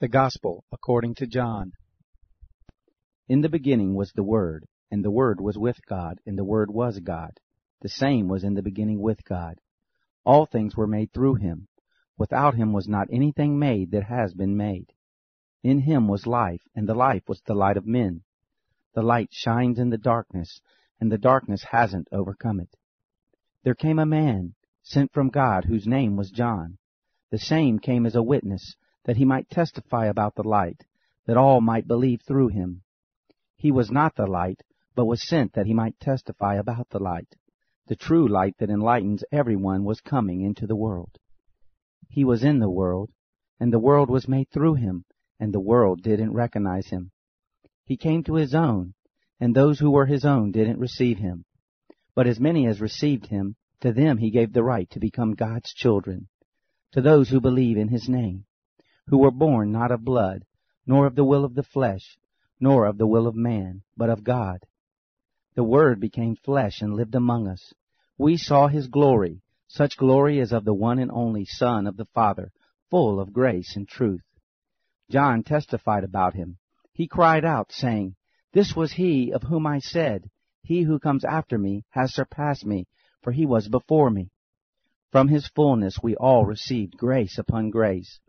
The Gospel according to John. In the beginning was the Word, and the Word was with God, and the Word was God. The same was in the beginning with God. All things were made through him. Without him was not anything made that has been made. In him was life, and the life was the light of men. The light shines in the darkness, and the darkness hasn't overcome it. There came a man, sent from God, whose name was John. The same came as a witness, that he might testify about the light, that all might believe through him. He was not the light, but was sent that he might testify about the light. The true light that enlightens everyone was coming into the world. He was in the world, and the world was made through him, and the world didn't recognize him. He came to his own, and those who were his own didn't receive him. But as many as received him, to them he gave the right to become God's children, to those who believe in his name, who were born not of blood, nor of the will of the flesh, nor of the will of man, but of God. The Word became flesh and lived among us. We saw his glory, such glory as of the one and only Son of the Father, full of grace and truth. John testified about him. He cried out, saying, "This was he of whom I said, he who comes after me has surpassed me, for he was before me." From his fullness we all received grace upon grace.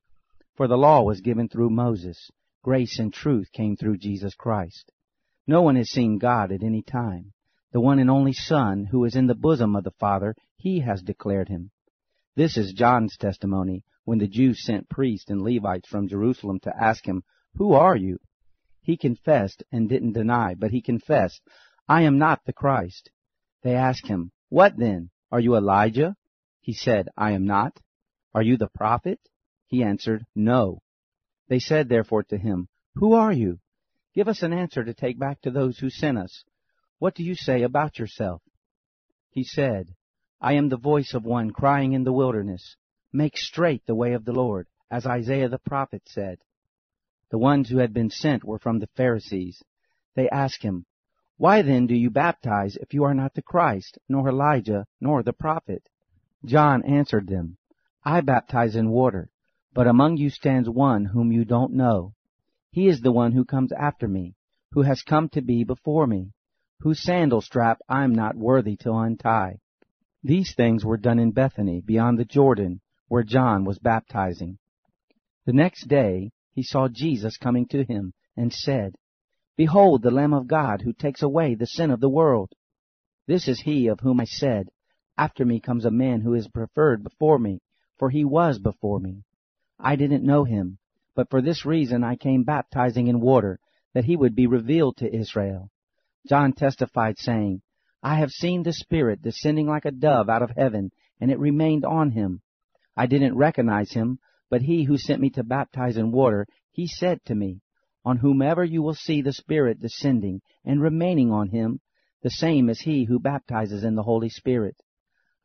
For the law was given through Moses. Grace and truth came through Jesus Christ. No one has seen God at any time. The one and only Son, who is in the bosom of the Father, he has declared him. This is John's testimony when the Jews sent priests and Levites from Jerusalem to ask him, "Who are you?" He confessed and didn't deny, but he confessed, "I am not the Christ." They asked him, "What then? Are you Elijah?" He said, "I am not." "Are you the prophet?" He answered, "No." They said therefore to him, "Who are you? Give us an answer to take back to those who sent us. What do you say about yourself?" He said, "I am the voice of one crying in the wilderness, 'Make straight the way of the Lord,' as Isaiah the prophet said." The ones who had been sent were from the Pharisees. They asked him, "Why then do you baptize if you are not the Christ, nor Elijah, nor the prophet?" John answered them, "I baptize in water, but among you stands one whom you don't know. He is the one who comes after me, who has come to be before me, whose sandal strap I am not worthy to untie." These things were done in Bethany, beyond the Jordan, where John was baptizing. The next day he saw Jesus coming to him and said, "Behold the Lamb of God who takes away the sin of the world. This is he of whom I said, 'After me comes a man who is preferred before me, for he was before me.' I didn't know him, but for this reason I came baptizing in water, that he would be revealed to Israel." John testified, saying, "I have seen the Spirit descending like a dove out of heaven, and it remained on him. I didn't recognize him, but he who sent me to baptize in water, he said to me, 'On whomever you will see the Spirit descending and remaining on him, the same is he who baptizes in the Holy Spirit.'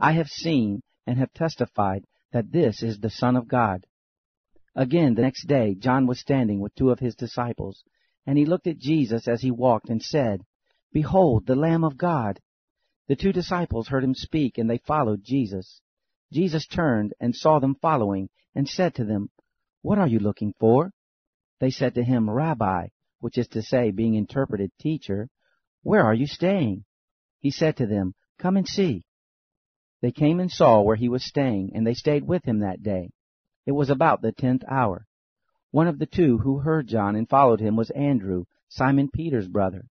I have seen and have testified that this is the Son of God." Again, the next day, John was standing with two of his disciples, and he looked at Jesus as he walked and said, "Behold, the Lamb of God." The two disciples heard him speak, and they followed Jesus. Jesus turned and saw them following, and said to them, "What are you looking for?" They said to him, "Rabbi," which is to say, being interpreted, "Teacher," "where are you staying?" He said to them, "Come and see." They came and saw where he was staying, and they stayed with him that day. It was about the 10th hour. One of the two who heard John and followed him was Andrew, Simon Peter's brother.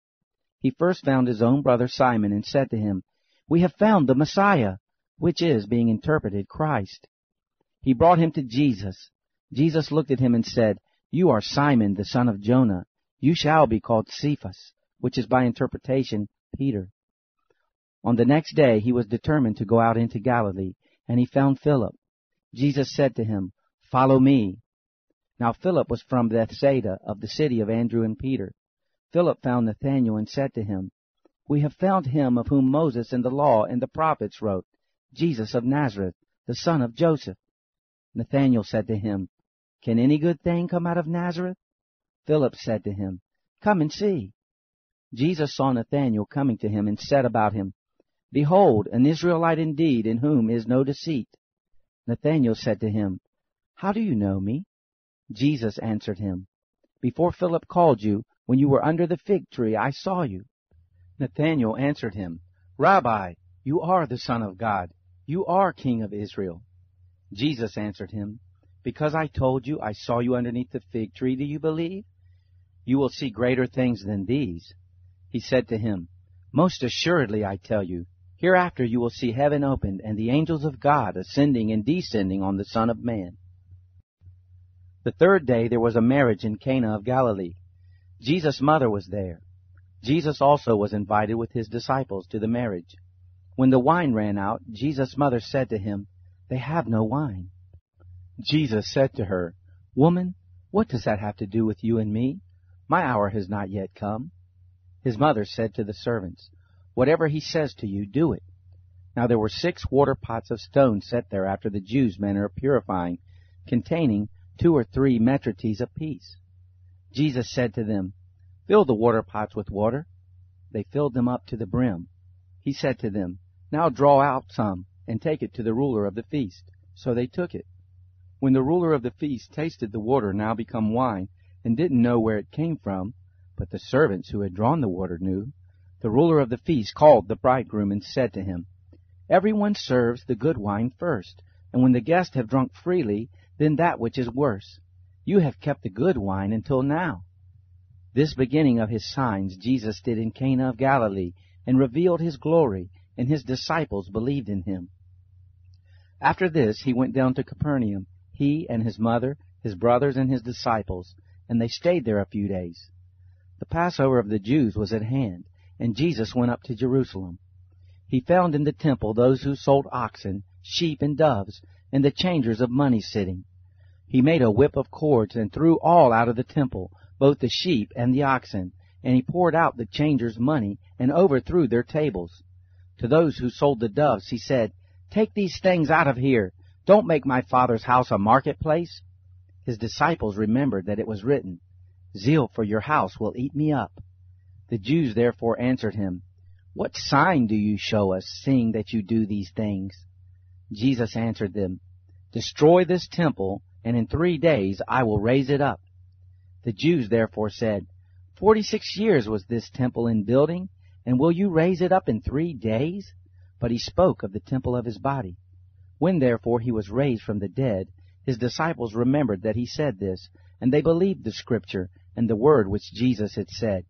He first found his own brother Simon and said to him, "We have found the Messiah," which is, being interpreted, Christ. He brought him to Jesus. Jesus looked at him and said, "You are Simon, the son of Jonah. You shall be called Cephas," which is, by interpretation, Peter. On the next day he was determined to go out into Galilee, and he found Philip. Jesus said to him, "Follow me." Now Philip was from Bethsaida, of the city of Andrew and Peter. Philip found Nathanael and said to him, "We have found him of whom Moses and the law and the prophets wrote, Jesus of Nazareth, the son of Joseph." Nathanael said to him, "Can any good thing come out of Nazareth?" Philip said to him, "Come and see." Jesus saw Nathanael coming to him and said about him, "Behold, an Israelite indeed, in whom is no deceit." Nathanael said to him, "How do you know me?" Jesus answered him, "Before Philip called you, when you were under the fig tree, I saw you." Nathanael answered him, "Rabbi, you are the Son of God. You are King of Israel." Jesus answered him, "Because I told you I saw you underneath the fig tree, do you believe? You will see greater things than these." He said to him, "Most assuredly, I tell you, hereafter you will see heaven opened and the angels of God ascending and descending on the Son of Man." The third day there was a marriage in Cana of Galilee. Jesus' mother was there. Jesus also was invited with his disciples to the marriage. When the wine ran out, Jesus' mother said to him, "They have no wine." Jesus said to her, "Woman, what does that have to do with you and me? My hour has not yet come." His mother said to the servants, "Whatever he says to you, do it." Now there were 6 water pots of stone set there after the Jews' manner of purifying, containing 2 or 3 metrites apiece. Jesus said to them, "Fill the water pots with water." They filled them up to the brim. He said to them, "Now draw out some and take it to the ruler of the feast." So they took it. When the ruler of the feast tasted the water now become wine and didn't know where it came from, but the servants who had drawn the water knew, the ruler of the feast called the bridegroom and said to him, "Everyone serves the good wine first, and when the guests have drunk freely, then that which is worse. You have kept the good wine until now." This beginning of his signs Jesus did in Cana of Galilee and revealed his glory, and his disciples believed in him. After this he went down to Capernaum, he and his mother, his brothers and his disciples, and they stayed there a few days. The Passover of the Jews was at hand, and Jesus went up to Jerusalem. He found in the temple those who sold oxen, sheep, and doves, and the changers of money sitting. He made a whip of cords and threw all out of the temple, both the sheep and the oxen, and he poured out the changers' money and overthrew their tables. To those who sold the doves he said, "Take these things out of here. Don't make my Father's house a marketplace." His disciples remembered that it was written, "Zeal for your house will eat me up." The Jews therefore answered him, "What sign do you show us, seeing that you do these things?" Jesus answered them, "Destroy this temple, and in 3 days I will raise it up." The Jews therefore said, 46 years was this temple in building, and will you raise it up in 3 days? But he spoke of the temple of his body. When therefore he was raised from the dead, his disciples remembered that he said this, and they believed the Scripture and the word which Jesus had said.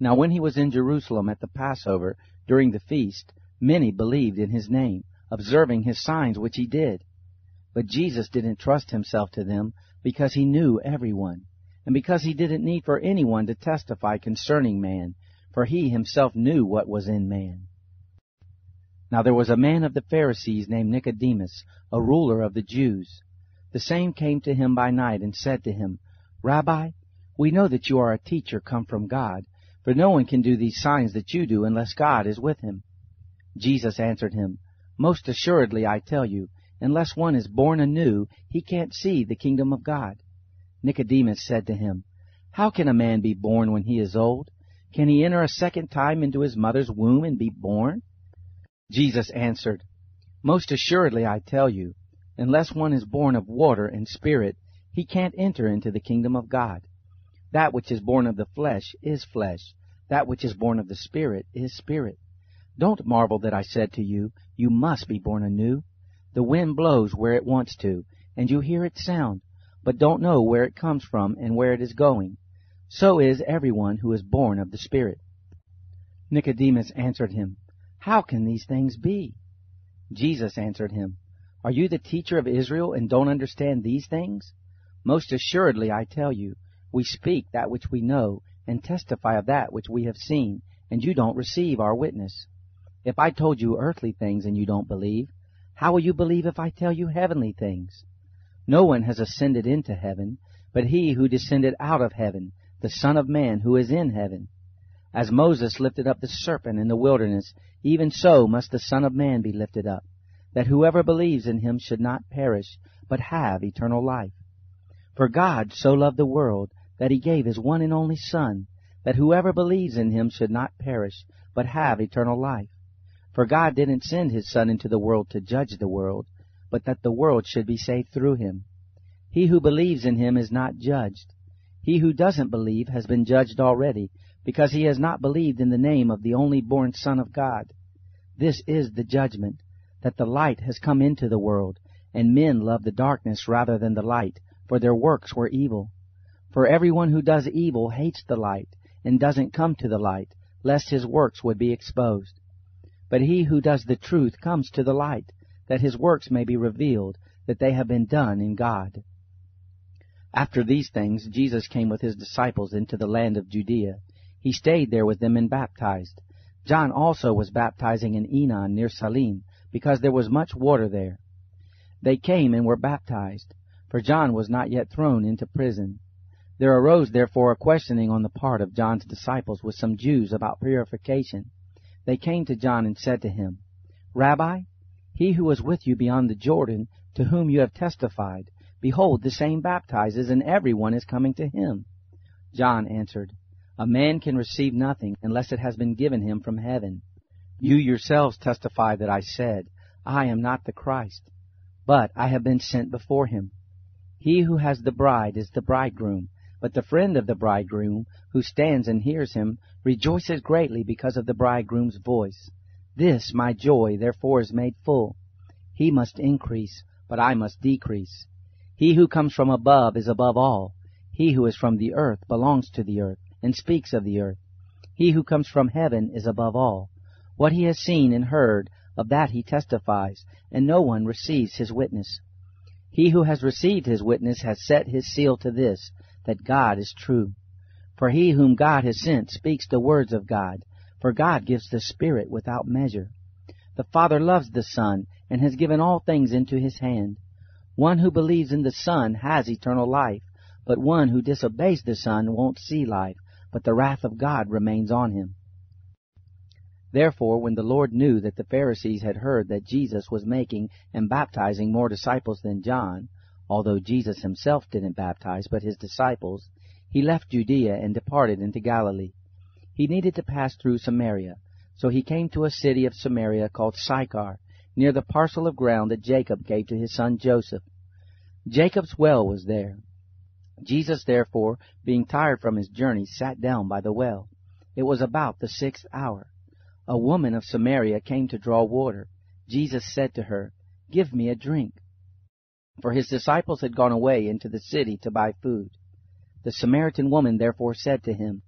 Now when he was in Jerusalem at the Passover, during the feast, many believed in his name, observing his signs which he did. But Jesus didn't trust himself to them, because he knew everyone, and because he didn't need for anyone to testify concerning man, for he himself knew what was in man. Now there was a man of the Pharisees named Nicodemus, a ruler of the Jews. The same came to him by night and said to him, "Rabbi, we know that you are a teacher come from God, for no one can do these signs that you do unless God is with him." Jesus answered him, "Most assuredly I tell you, unless one is born anew, he can't see the kingdom of God." Nicodemus said to him, "How can a man be born when he is old? Can he enter a second time into his mother's womb and be born?" Jesus answered, "Most assuredly I tell you, unless one is born of water and spirit, he can't enter into the kingdom of God. That which is born of the flesh is flesh. That which is born of the spirit is spirit. Don't marvel that I said to you, you must be born anew. The wind blows where it wants to, and you hear its sound, but don't know where it comes from and where it is going. So is everyone who is born of the Spirit." Nicodemus answered him, "How can these things be?" Jesus answered him, "Are you the teacher of Israel and don't understand these things? Most assuredly I tell you, we speak that which we know and testify of that which we have seen, and you don't receive our witness. If I told you earthly things and you don't believe, how will you believe if I tell you heavenly things? No one has ascended into heaven, but he who descended out of heaven, the Son of Man who is in heaven. As Moses lifted up the serpent in the wilderness, even so must the Son of Man be lifted up, that whoever believes in him should not perish, but have eternal life. For God so loved the world that he gave his one and only Son, that whoever believes in him should not perish, but have eternal life. For God didn't send his Son into the world to judge the world, but that the world should be saved through him. He who believes in him is not judged. He who doesn't believe has been judged already, because he has not believed in the name of the only born Son of God. This is the judgment, that the light has come into the world, and men love the darkness rather than the light, for their works were evil. For everyone who does evil hates the light, and doesn't come to the light, lest his works would be exposed. But he who does the truth comes to the light, that his works may be revealed, that they have been done in God. After these things, Jesus came with his disciples into the land of Judea. He stayed there with them and baptized. John also was baptizing in Enon near Salim, because there was much water there. They came and were baptized, for John was not yet thrown into prison. There arose therefore a questioning on the part of John's disciples with some Jews about purification. They came to John and said to him, "Rabbi, he who was with you beyond the Jordan, to whom you have testified, behold, the same baptizes, and everyone is coming to him." John answered, "A man can receive nothing unless it has been given him from heaven. You yourselves testify that I said, 'I am not the Christ, but I have been sent before him.' He who has the bride is the bridegroom. But the friend of the bridegroom, who stands and hears him, rejoices greatly because of the bridegroom's voice. This my joy, therefore, is made full. He must increase, but I must decrease. He who comes from above is above all. He who is from the earth belongs to the earth, and speaks of the earth. He who comes from heaven is above all. What he has seen and heard, of that he testifies, and no one receives his witness. He who has received his witness has set his seal to this, that God is true. For he whom God has sent speaks the words of God, for God gives the Spirit without measure. The Father loves the Son, and has given all things into his hand. One who believes in the Son has eternal life, but one who disobeys the Son won't see life, but the wrath of God remains on him." Therefore, when the Lord knew that the Pharisees had heard that Jesus was making and baptizing more disciples than John, although Jesus himself didn't baptize, but his disciples, he left Judea and departed into Galilee. He needed to pass through Samaria, so he came to a city of Samaria called Sychar, near the parcel of ground that Jacob gave to his son Joseph. Jacob's well was there. Jesus, therefore, being tired from his journey, sat down by the well. It was about the 6th hour. A woman of Samaria came to draw water. Jesus said to her, "Give me a drink," for his disciples had gone away into the city to buy food. The Samaritan woman therefore said to him,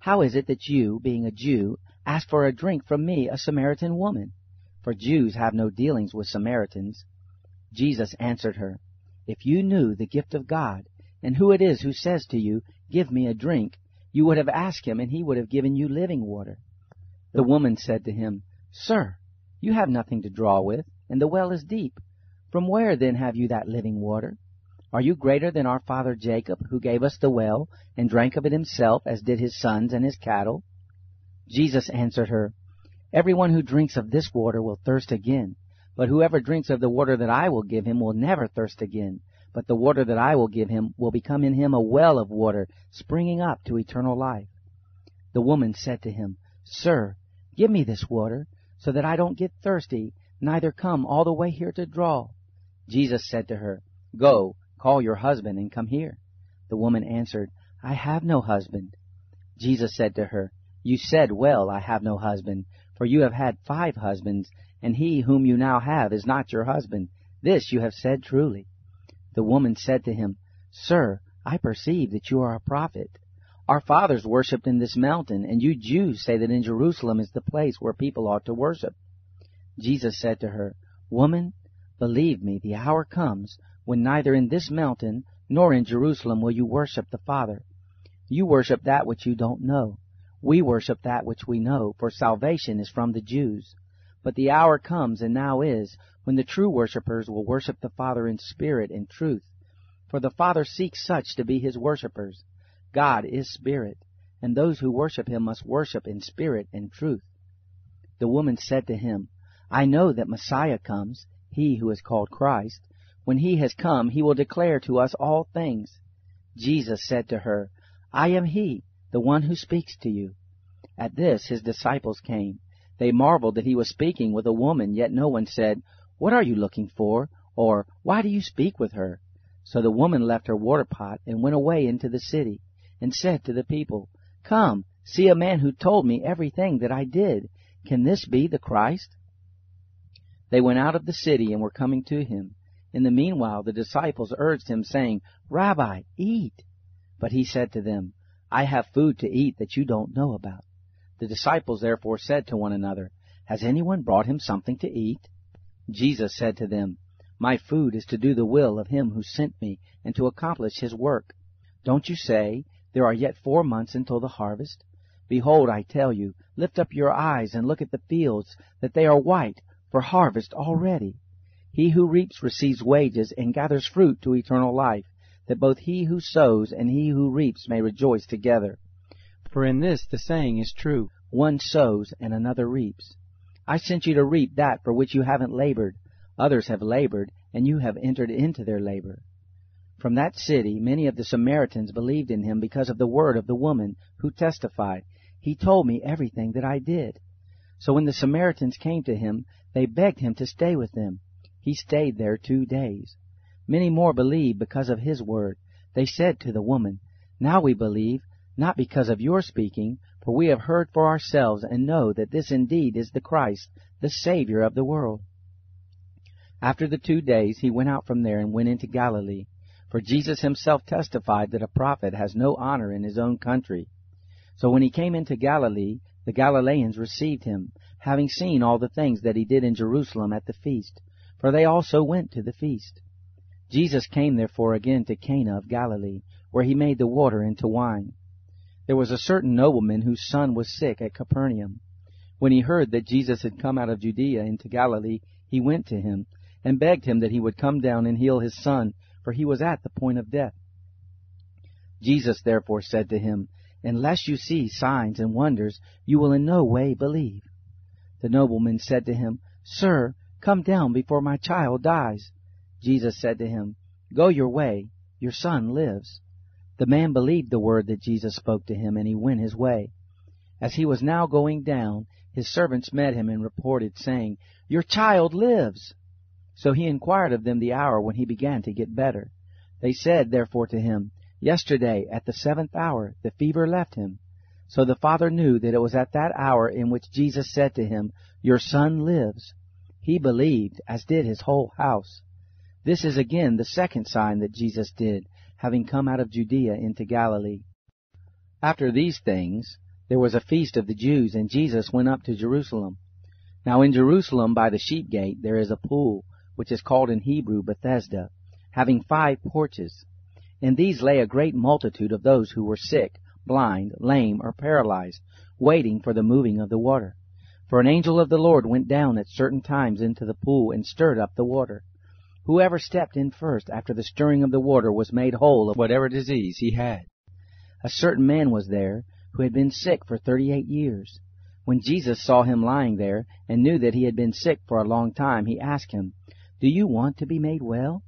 "How is it that you, being a Jew, ask for a drink from me, a Samaritan woman? For Jews have no dealings with Samaritans." Jesus answered her, "If you knew the gift of God, and who it is who says to you, 'Give me a drink,' you would have asked him, and he would have given you living water." The woman said to him, "Sir, you have nothing to draw with, and the well is deep. From where, then, have you that living water? Are you greater than our father Jacob, who gave us the well, and drank of it himself, as did his sons and his cattle?" Jesus answered her, "Everyone who drinks of this water will thirst again, but whoever drinks of the water that I will give him will never thirst again, but the water that I will give him will become in him a well of water, springing up to eternal life." The woman said to him, "Sir, give me this water, so that I don't get thirsty, neither come all the way here to draw." Jesus said to her, "Go, call your husband and come here." The woman answered, "I have no husband." Jesus said to her, "You said well, 'I have no husband,' for you have had 5 husbands, and he whom you now have is not your husband. This you have said truly." The woman said to him, "Sir, I perceive that you are a prophet. Our fathers worshipped in this mountain, and you Jews say that in Jerusalem is the place where people ought to worship." Jesus said to her, "Woman, believe me, the hour comes when neither in this mountain nor in Jerusalem will you worship the Father. You worship that which you don't know. We worship that which we know, for salvation is from the Jews. But the hour comes, and now is, when the true worshippers will worship the Father in spirit and truth. For the Father seeks such to be his worshippers. God is spirit, and those who worship him must worship in spirit and truth." The woman said to him, "I know that Messiah comes, he who is called Christ. When he has come, he will declare to us all things." Jesus said to her, "I am he, the one who speaks to you." At this his disciples came. They marveled that he was speaking with a woman, yet no one said, "What are you looking for?" or, "Why do you speak with her?" So the woman left her water pot and went away into the city and said to the people, "Come, see a man who told me everything that I did. Can this be the Christ?" They went out of the city and were coming to him. In the meanwhile, the disciples urged him, saying, "Rabbi, eat." But he said to them, "I have food to eat that you don't know about." The disciples therefore said to one another, "Has anyone brought him something to eat?" Jesus said to them, "My food is to do the will of him who sent me and to accomplish his work. Don't you say, 'There are yet 4 months until the harvest'? Behold, I tell you, lift up your eyes and look at the fields, that they are white for harvest already. He who reaps receives wages and gathers fruit to eternal life, that both he who sows and he who reaps may rejoice together. For in this the saying is true, one sows and another reaps. I sent you to reap that for which you haven't labored. Others have labored, and you have entered into their labor." From that city many of the Samaritans believed in him because of the word of the woman, who testified, "He told me everything that I did." So when the Samaritans came to him, they begged him to stay with them. He stayed there 2 days. Many more believed because of his word. They said to the woman, "Now we believe, not because of your speaking, for we have heard for ourselves and know that this indeed is the Christ, the Savior of the world." After the 2 days he went out from there and went into Galilee, for Jesus himself testified that a prophet has no honor in his own country. So when he came into Galilee, the Galileans received him, having seen all the things that he did in Jerusalem at the feast, for they also went to the feast. Jesus came therefore again to Cana of Galilee, where he made the water into wine. There was a certain nobleman whose son was sick at Capernaum. When he heard that Jesus had come out of Judea into Galilee, he went to him and begged him that he would come down and heal his son, for he was at the point of death. Jesus therefore said to him, "Unless you see signs and wonders, you will in no way believe." The nobleman said to him, "Sir, come down before my child dies." Jesus said to him, "Go your way, your son lives." The man believed the word that Jesus spoke to him, and he went his way. As he was now going down, his servants met him and reported, saying, "Your child lives." So he inquired of them the hour when he began to get better. They said therefore to him, "Yesterday at the 7th hour the fever left him." So the father knew that it was at that hour in which Jesus said to him, "Your son lives." He believed, as did his whole house. This is again the second sign that Jesus did, having come out of Judea into Galilee. After these things, there was a feast of the Jews, and Jesus went up to Jerusalem. Now in Jerusalem by the sheep gate there is a pool, which is called in Hebrew Bethesda, having 5 porches. In these lay a great multitude of those who were sick, blind, lame, or paralyzed, waiting for the moving of the water. For an angel of the Lord went down at certain times into the pool and stirred up the water. Whoever stepped in first after the stirring of the water was made whole of whatever disease he had. A certain man was there who had been sick for 38 years. When Jesus saw him lying there and knew that he had been sick for a long time, he asked him, "Do you want to be made well?"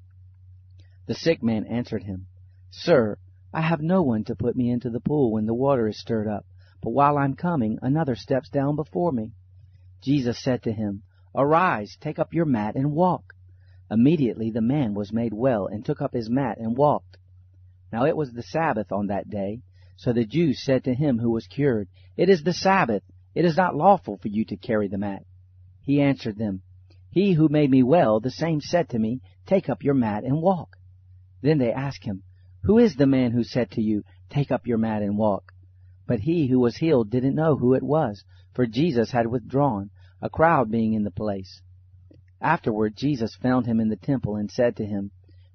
The sick man answered him, "Sir, I have no one to put me into the pool when the water is stirred up, but while I'm coming, another steps down before me." Jesus said to him, "Arise, take up your mat and walk." Immediately the man was made well and took up his mat and walked. Now it was the Sabbath on that day, so the Jews said to him who was cured, "It is the Sabbath. It is not lawful for you to carry the mat." He answered them, "He who made me well, the same said to me, 'Take up your mat and walk.'" Then they asked him, "Who is the man who said to you, 'Take up your mat and walk'?" But he who was healed didn't know who it was, for Jesus had withdrawn, a crowd being in the place. Afterward Jesus found him in the temple and said to him,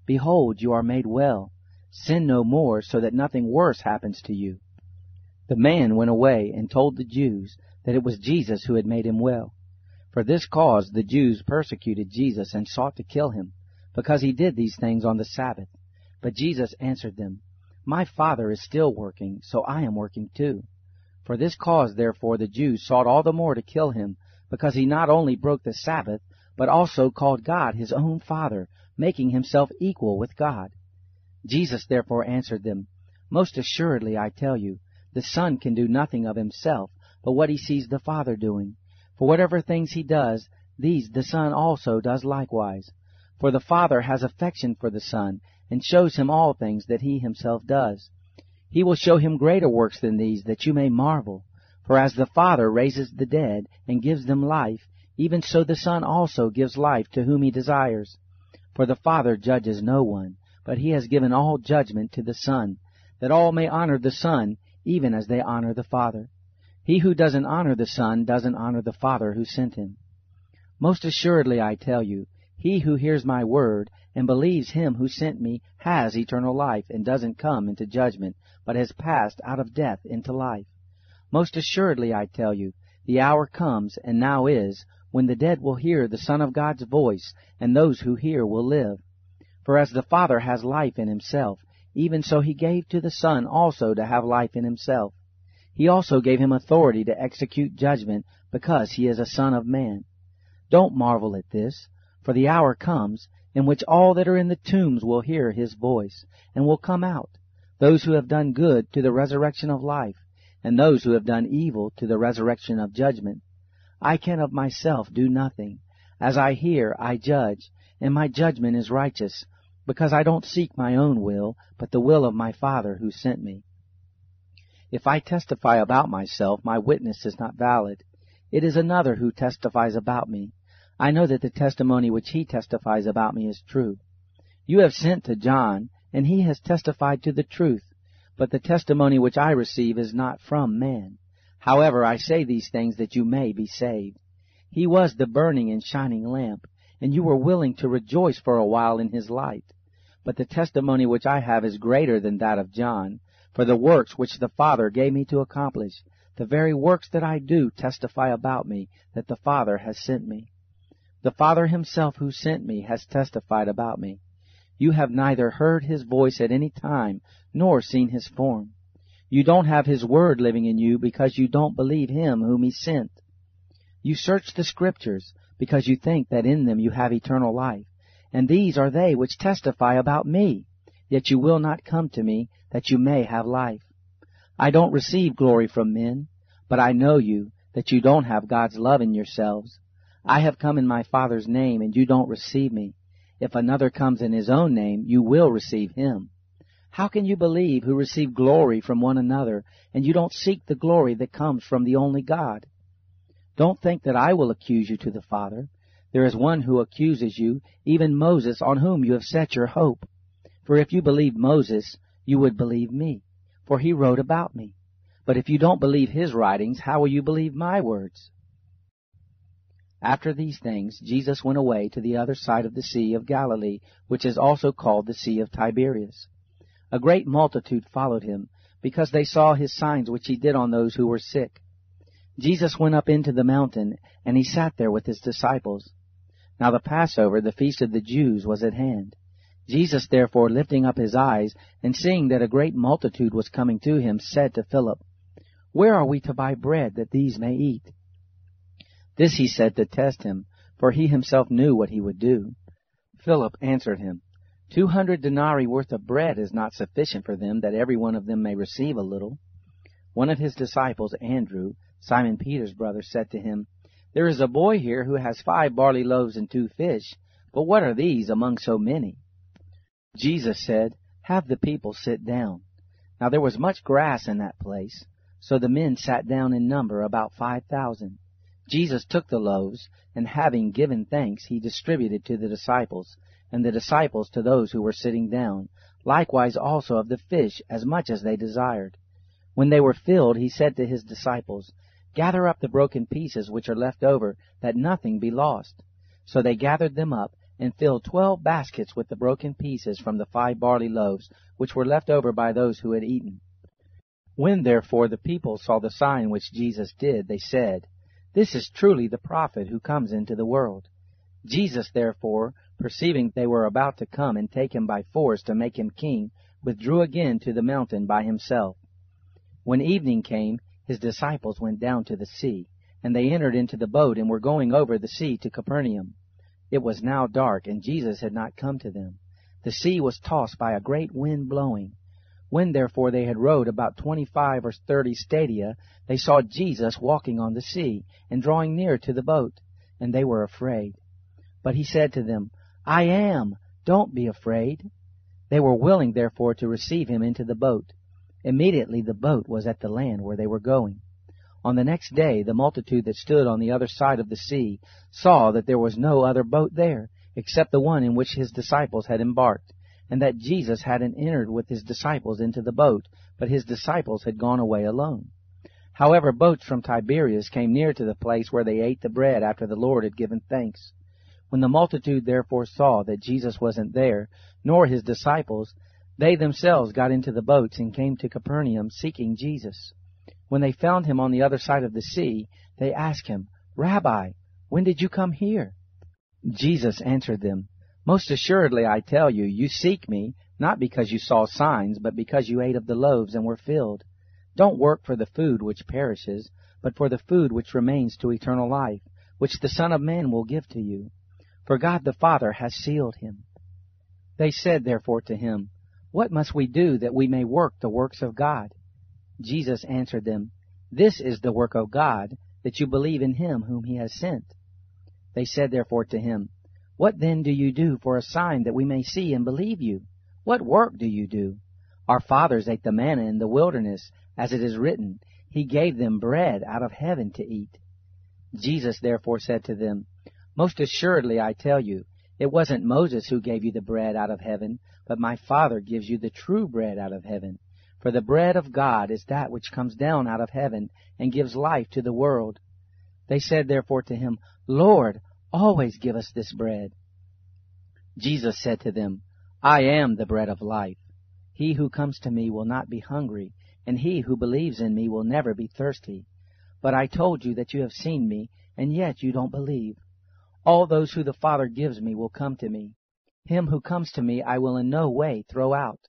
"Behold, you are made well. Sin no more, so that nothing worse happens to you." The man went away and told the Jews that it was Jesus who had made him well. For this cause the Jews persecuted Jesus and sought to kill him, because he did these things on the Sabbath. But Jesus answered them, "My Father is still working, so I am working too." For this cause, therefore, the Jews sought all the more to kill him, because he not only broke the Sabbath, but also called God his own Father, making himself equal with God. Jesus therefore answered them, "Most assuredly I tell you, the Son can do nothing of himself, but what he sees the Father doing. For whatever things he does, these the Son also does likewise. For the Father has affection for the Son, and shows him all things that he himself does. He will show him greater works than these, that you may marvel. For as the Father raises the dead and gives them life, even so the Son also gives life to whom he desires. For the Father judges no one, but he has given all judgment to the Son, that all may honor the Son, even as they honor the Father. He who doesn't honor the Son doesn't honor the Father who sent him. Most assuredly I tell you, he who hears my word and believes him who sent me has eternal life and doesn't come into judgment, but has passed out of death into life. Most assuredly I tell you, the hour comes, and now is, when the dead will hear the Son of God's voice, and those who hear will live. For as the Father has life in himself, even so he gave to the Son also to have life in himself. He also gave him authority to execute judgment, because he is a Son of Man. Don't marvel at this, for the hour comes in which all that are in the tombs will hear his voice, and will come out, those who have done good to the resurrection of life, and those who have done evil to the resurrection of judgment. I can of myself do nothing. As I hear, I judge, and my judgment is righteous, because I don't seek my own will, but the will of my Father who sent me. If I testify about myself, my witness is not valid. It is another who testifies about me. I know that the testimony which he testifies about me is true. You have sent to John, and he has testified to the truth, but the testimony which I receive is not from man. However, I say these things that you may be saved. He was the burning and shining lamp, and you were willing to rejoice for a while in his light. But the testimony which I have is greater than that of John, for the works which the Father gave me to accomplish, the very works that I do testify about me, that the Father has sent me. The Father himself who sent me has testified about me. You have neither heard his voice at any time, nor seen his form. You don't have his word living in you, because you don't believe him whom he sent. You search the Scriptures, because you think that in them you have eternal life. And these are they which testify about me. Yet you will not come to me, that you may have life. I don't receive glory from men, but I know you, that you don't have God's love in yourselves. I have come in my Father's name, and you don't receive me. If another comes in his own name, you will receive him. How can you believe who receive glory from one another, and you don't seek the glory that comes from the only God? Don't think that I will accuse you to the Father. There is one who accuses you, even Moses, on whom you have set your hope. For if you believed Moses, you would believe me, for he wrote about me. But if you don't believe his writings, how will you believe my words? After these things, Jesus went away to the other side of the Sea of Galilee, which is also called the Sea of Tiberias. A great multitude followed him, because they saw his signs which he did on those who were sick. Jesus went up into the mountain, and he sat there with his disciples. Now the Passover, the feast of the Jews, was at hand. Jesus therefore, lifting up his eyes, and seeing that a great multitude was coming to him, said to Philip, "Where are we to buy bread that these may eat?" This he said to test him, for he himself knew what he would do. Philip answered him, 200 denarii worth of bread is not sufficient for them, that every one of them may receive a little. One of his disciples, Andrew, Simon Peter's brother, said to him, "There is a boy here who has 5 barley loaves and 2 fish, but what are these among so many?" Jesus said, "Have the people sit down." Now there was much grass in that place, so the men sat down in number, about 5,000. Jesus took the loaves, and having given thanks, he distributed to the disciples, and the disciples to those who were sitting down, likewise also of the fish, as much as they desired. When they were filled, he said to his disciples, "Gather up the broken pieces which are left over, that nothing be lost." So they gathered them up, and filled 12 baskets with the broken pieces from the 5 barley loaves, which were left over by those who had eaten. When therefore the people saw the sign which Jesus did, they said, "This is truly the prophet who comes into the world." Jesus therefore, perceiving they were about to come and take him by force to make him king, withdrew again to the mountain by himself. When evening came, his disciples went down to the sea, and they entered into the boat and were going over the sea to Capernaum. It was now dark, and Jesus had not come to them. The sea was tossed by a great wind blowing. When therefore they had rowed about 25 or 30 stadia, they saw Jesus walking on the sea, and drawing near to the boat, and they were afraid. But he said to them, "I am, don't be afraid." They were willing, therefore, to receive him into the boat. Immediately the boat was at the land where they were going. On the next day the multitude that stood on the other side of the sea saw that there was no other boat there, except the one in which his disciples had embarked, and that Jesus hadn't entered with his disciples into the boat, but his disciples had gone away alone. However, boats from Tiberias came near to the place where they ate the bread after the Lord had given thanks. When the multitude therefore saw that Jesus wasn't there, nor his disciples, they themselves got into the boats and came to Capernaum seeking Jesus. When they found him on the other side of the sea, they asked him, "Rabbi, when did you come here?" Jesus answered them, "Most assuredly I tell you, you seek me, not because you saw signs, but because you ate of the loaves and were filled. Don't work for the food which perishes, but for the food which remains to eternal life, which the Son of Man will give to you. For God the Father has sealed him." They said therefore to him, "What must we do that we may work the works of God?" Jesus answered them, "This is the work of God, that you believe in him whom he has sent." They said therefore to him, "What then do you do for a sign that we may see and believe you? What work do you do? Our fathers ate the manna in the wilderness, as it is written, 'He gave them bread out of heaven to eat.'" Jesus therefore said to them, "Most assuredly I tell you, it wasn't Moses who gave you the bread out of heaven, but my Father gives you the true bread out of heaven. For the bread of God is that which comes down out of heaven and gives life to the world." They said therefore to him, "Lord, always give us this bread." Jesus said to them, "I am the bread of life. He who comes to me will not be hungry, and he who believes in me will never be thirsty. But I told you that you have seen me, and yet you don't believe. All those who the Father gives me will come to me. Him who comes to me I will in no way throw out.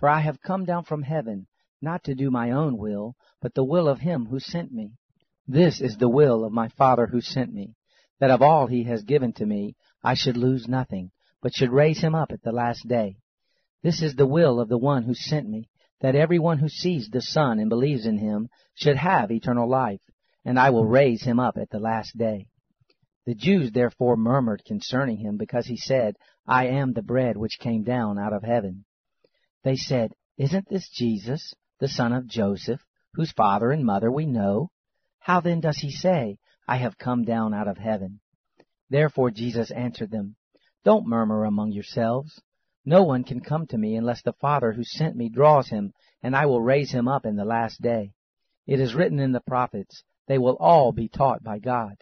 For I have come down from heaven, not to do my own will, but the will of him who sent me. This is the will of my Father who sent me, that of all he has given to me I should lose nothing, but should raise him up at the last day. This is the will of the one who sent me, that everyone who sees the Son and believes in him should have eternal life, and I will raise him up at the last day." The Jews therefore murmured concerning him, because he said, "I am the bread which came down out of heaven." They said, "Isn't this Jesus, the son of Joseph, whose father and mother we know? How then does he say, 'I have come down out of heaven'?" Therefore Jesus answered them, "Don't murmur among yourselves. No one can come to me unless the Father who sent me draws him, and I will raise him up in the last day. It is written in the prophets, 'They will all be taught by God.'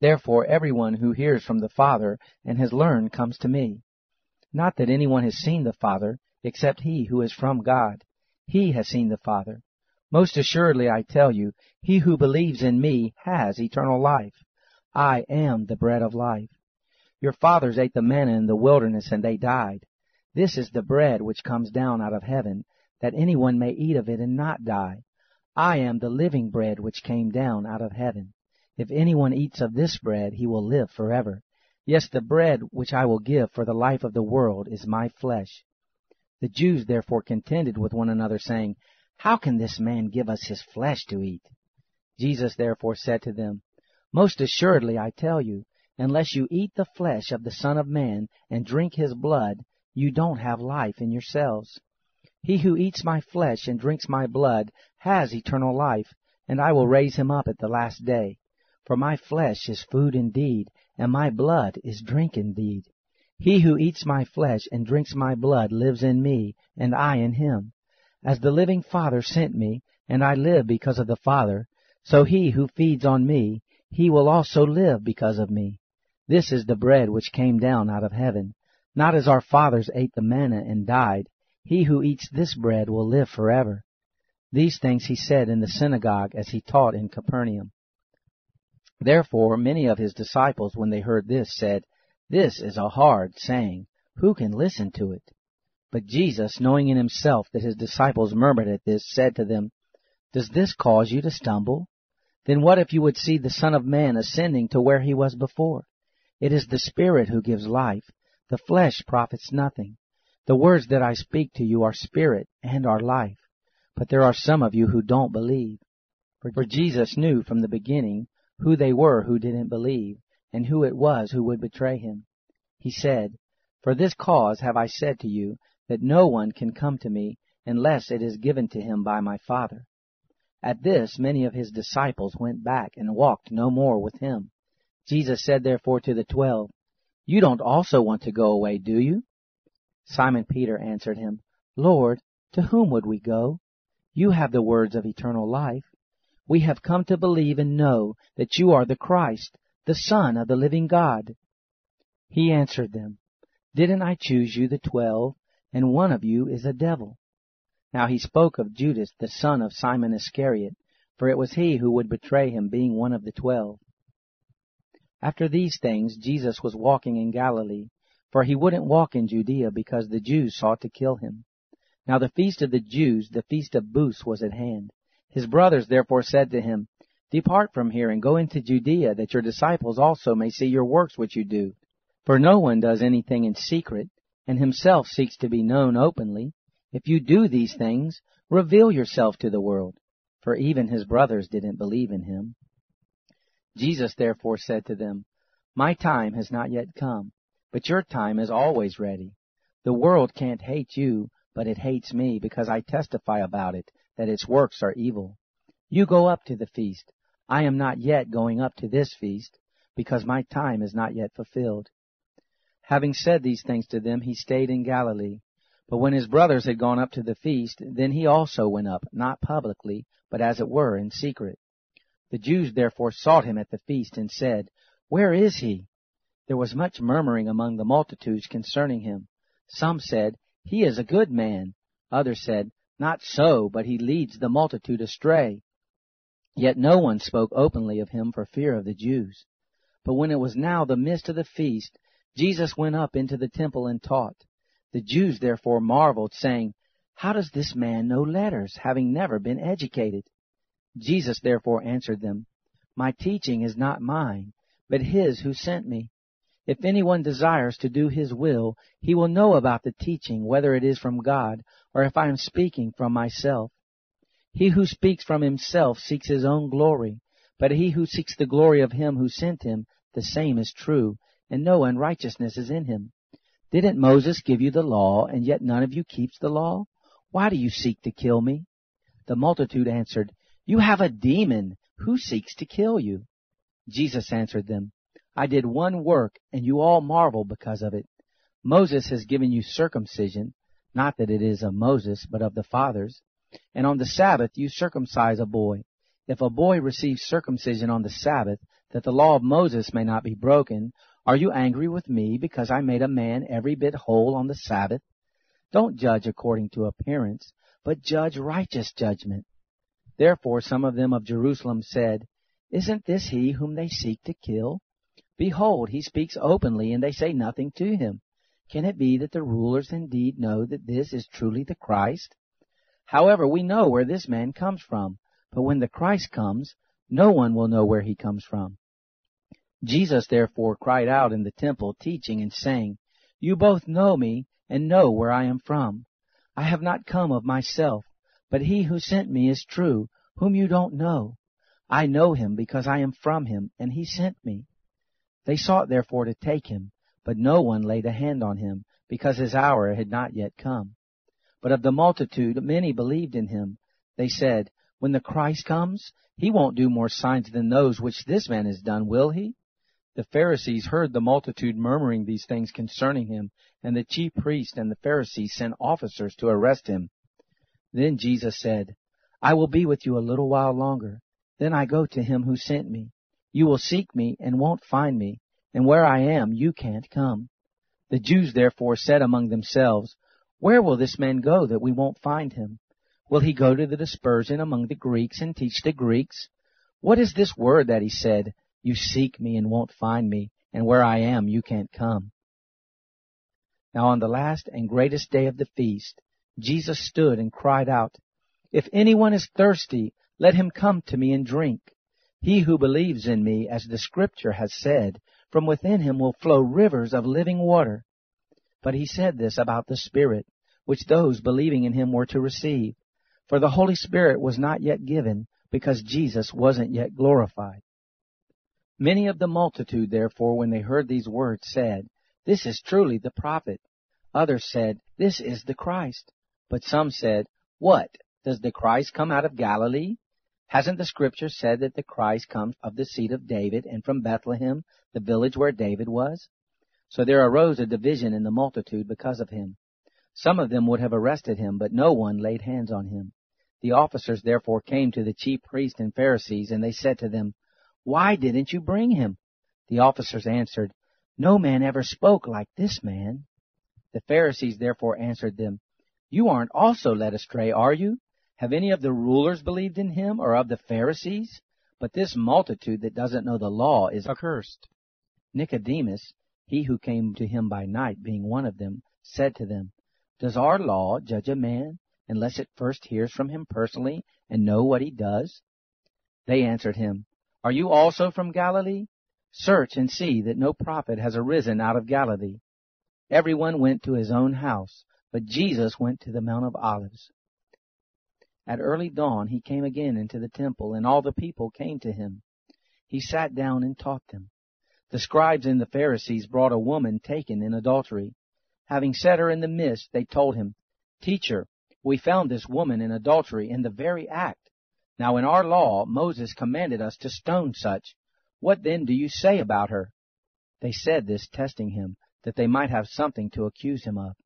Therefore everyone who hears from the Father and has learned comes to me. Not that anyone has seen the Father, except he who is from God. He has seen the Father. Most assuredly I tell you, he who believes in me has eternal life. I am the bread of life. Your fathers ate the manna in the wilderness, and they died. This is the bread which comes down out of heaven, that anyone may eat of it and not die. I am the living bread which came down out of heaven. If anyone eats of this bread, he will live forever. Yes, the bread which I will give for the life of the world is my flesh." The Jews therefore contended with one another, saying, "How can this man give us his flesh to eat?" Jesus therefore said to them, "Most assuredly I tell you, unless you eat the flesh of the Son of Man and drink his blood, you don't have life in yourselves. He who eats my flesh and drinks my blood has eternal life, and I will raise him up at the last day. For my flesh is food indeed, and my blood is drink indeed. He who eats my flesh and drinks my blood lives in me, and I in him. As the living Father sent me, and I live because of the Father, so he who feeds on me, he will also live because of me. This is the bread which came down out of heaven, not as our fathers ate the manna and died. He who eats this bread will live forever." These things he said in the synagogue as he taught in Capernaum. Therefore many of his disciples, when they heard this, said, "This is a hard saying. Who can listen to it?" But Jesus, knowing in himself that his disciples murmured at this, said to them, "Does this cause you to stumble? Then what if you would see the Son of Man ascending to where he was before? It is the Spirit who gives life. The flesh profits nothing. The words that I speak to you are spirit and are life. But there are some of you who don't believe." For Jesus knew from the beginning who they were who didn't believe, and who it was who would betray him. He said, "For this cause have I said to you, that no one can come to me unless it is given to him by my Father. At this, many of his disciples went back and walked no more with him. Jesus said therefore to the 12, "You don't also want to go away, do you?" Simon Peter answered him, "Lord, to whom would we go? You have the words of eternal life. We have come to believe and know that you are the Christ, the Son of the living God." He answered them, "Didn't I choose you, the 12, and one of you is a devil?" Now he spoke of Judas, the son of Simon Iscariot, for it was he who would betray him, being one of the 12. After these things Jesus was walking in Galilee, for he wouldn't walk in Judea because the Jews sought to kill him. Now the feast of the Jews, the feast of Booths, was at hand. His brothers therefore said to him, "Depart from here and go into Judea, that your disciples also may see your works which you do. For no one does anything in secret, and himself seeks to be known openly. If you do these things, reveal yourself to the world." For even his brothers didn't believe in him. Jesus therefore said to them, "My time has not yet come, but your time is always ready. The world can't hate you, but it hates me, because I testify about it, that its works are evil. You go up to the feast. I am not yet going up to this feast, because my time is not yet fulfilled." Having said these things to them, he stayed in Galilee. But when his brothers had gone up to the feast, then he also went up, not publicly, but as it were in secret. The Jews therefore sought him at the feast and said, "Where is he?" There was much murmuring among the multitudes concerning him. Some said, "He is a good man." Others said, "Not so, but he leads the multitude astray." Yet no one spoke openly of him for fear of the Jews. But when it was now the midst of the feast, Jesus went up into the temple and taught. The Jews therefore marveled, saying, "How does this man know letters, having never been educated?" Jesus therefore answered them, "My teaching is not mine, but his who sent me. If anyone desires to do his will, he will know about the teaching, whether it is from God, or if I am speaking from myself. He who speaks from himself seeks his own glory, but he who seeks the glory of him who sent him, the same is true, and no unrighteousness is in him. Didn't Moses give you the law, and yet none of you keeps the law? Why do you seek to kill me?" The multitude answered, "You have a demon. Who seeks to kill you?" Jesus answered them, "I did one work, and you all marvel because of it. Moses has given you circumcision, not that it is of Moses, but of the fathers. And on the Sabbath you circumcise a boy. If a boy receives circumcision on the Sabbath, that the law of Moses may not be broken, are you angry with me because I made a man every bit whole on the Sabbath? Don't judge according to appearance, but judge righteous judgment." Therefore some of them of Jerusalem said, "Isn't this he whom they seek to kill? Behold, he speaks openly, and they say nothing to him. Can it be that the rulers indeed know that this is truly the Christ? However, we know where this man comes from, but when the Christ comes, no one will know where he comes from." Jesus therefore cried out in the temple, teaching and saying, "You both know me and know where I am from. I have not come of myself, but he who sent me is true, whom you don't know. I know him because I am from him, and he sent me." They sought therefore to take him, but no one laid a hand on him, because his hour had not yet come. But of the multitude many believed in him. They said, "When the Christ comes, he won't do more signs than those which this man has done, will he?" The Pharisees heard the multitude murmuring these things concerning him, and the chief priests and the Pharisees sent officers to arrest him. Then Jesus said, "I will be with you a little while longer. Then I go to him who sent me. You will seek me and won't find me, and where I am, you can't come." The Jews therefore said among themselves, "Where will this man go that we won't find him? Will he go to the dispersion among the Greeks and teach the Greeks? What is this word that he said, 'You seek me and won't find me, and where I am, you can't come'?" Now on the last and greatest day of the feast, Jesus stood and cried out, "If anyone is thirsty, let him come to me and drink. He who believes in me, as the Scripture has said, from within him will flow rivers of living water." But he said this about the Spirit, which those believing in him were to receive. For the Holy Spirit was not yet given, because Jesus wasn't yet glorified. Many of the multitude, therefore, when they heard these words, said, "This is truly the prophet." Others said, "This is the Christ." But some said, "What? Does the Christ come out of Galilee? Hasn't the Scripture said that the Christ comes of the seed of David and from Bethlehem, the village where David was?" So there arose a division in the multitude because of him. Some of them would have arrested him, but no one laid hands on him. The officers therefore came to the chief priests and Pharisees, and they said to them, "Why didn't you bring him?" The officers answered, "No man ever spoke like this man." The Pharisees therefore answered them, "You aren't also led astray, are you? Have any of the rulers believed in him, or of the Pharisees? But this multitude that doesn't know the law is accursed." Nicodemus, he who came to him by night, being one of them, said to them, "Does our law judge a man, unless it first hears from him personally and know what he does?" They answered him, "Are you also from Galilee? Search and see that no prophet has arisen out of Galilee." Everyone went to his own house, but Jesus went to the Mount of Olives. At early dawn he came again into the temple, and all the people came to him. He sat down and taught them. The scribes and the Pharisees brought a woman taken in adultery. Having set her in the midst, they told him, "Teacher, we found this woman in adultery in the very act. Now in our law Moses commanded us to stone such. What then do you say about her?" They said this, testing him, that they might have something to accuse him of.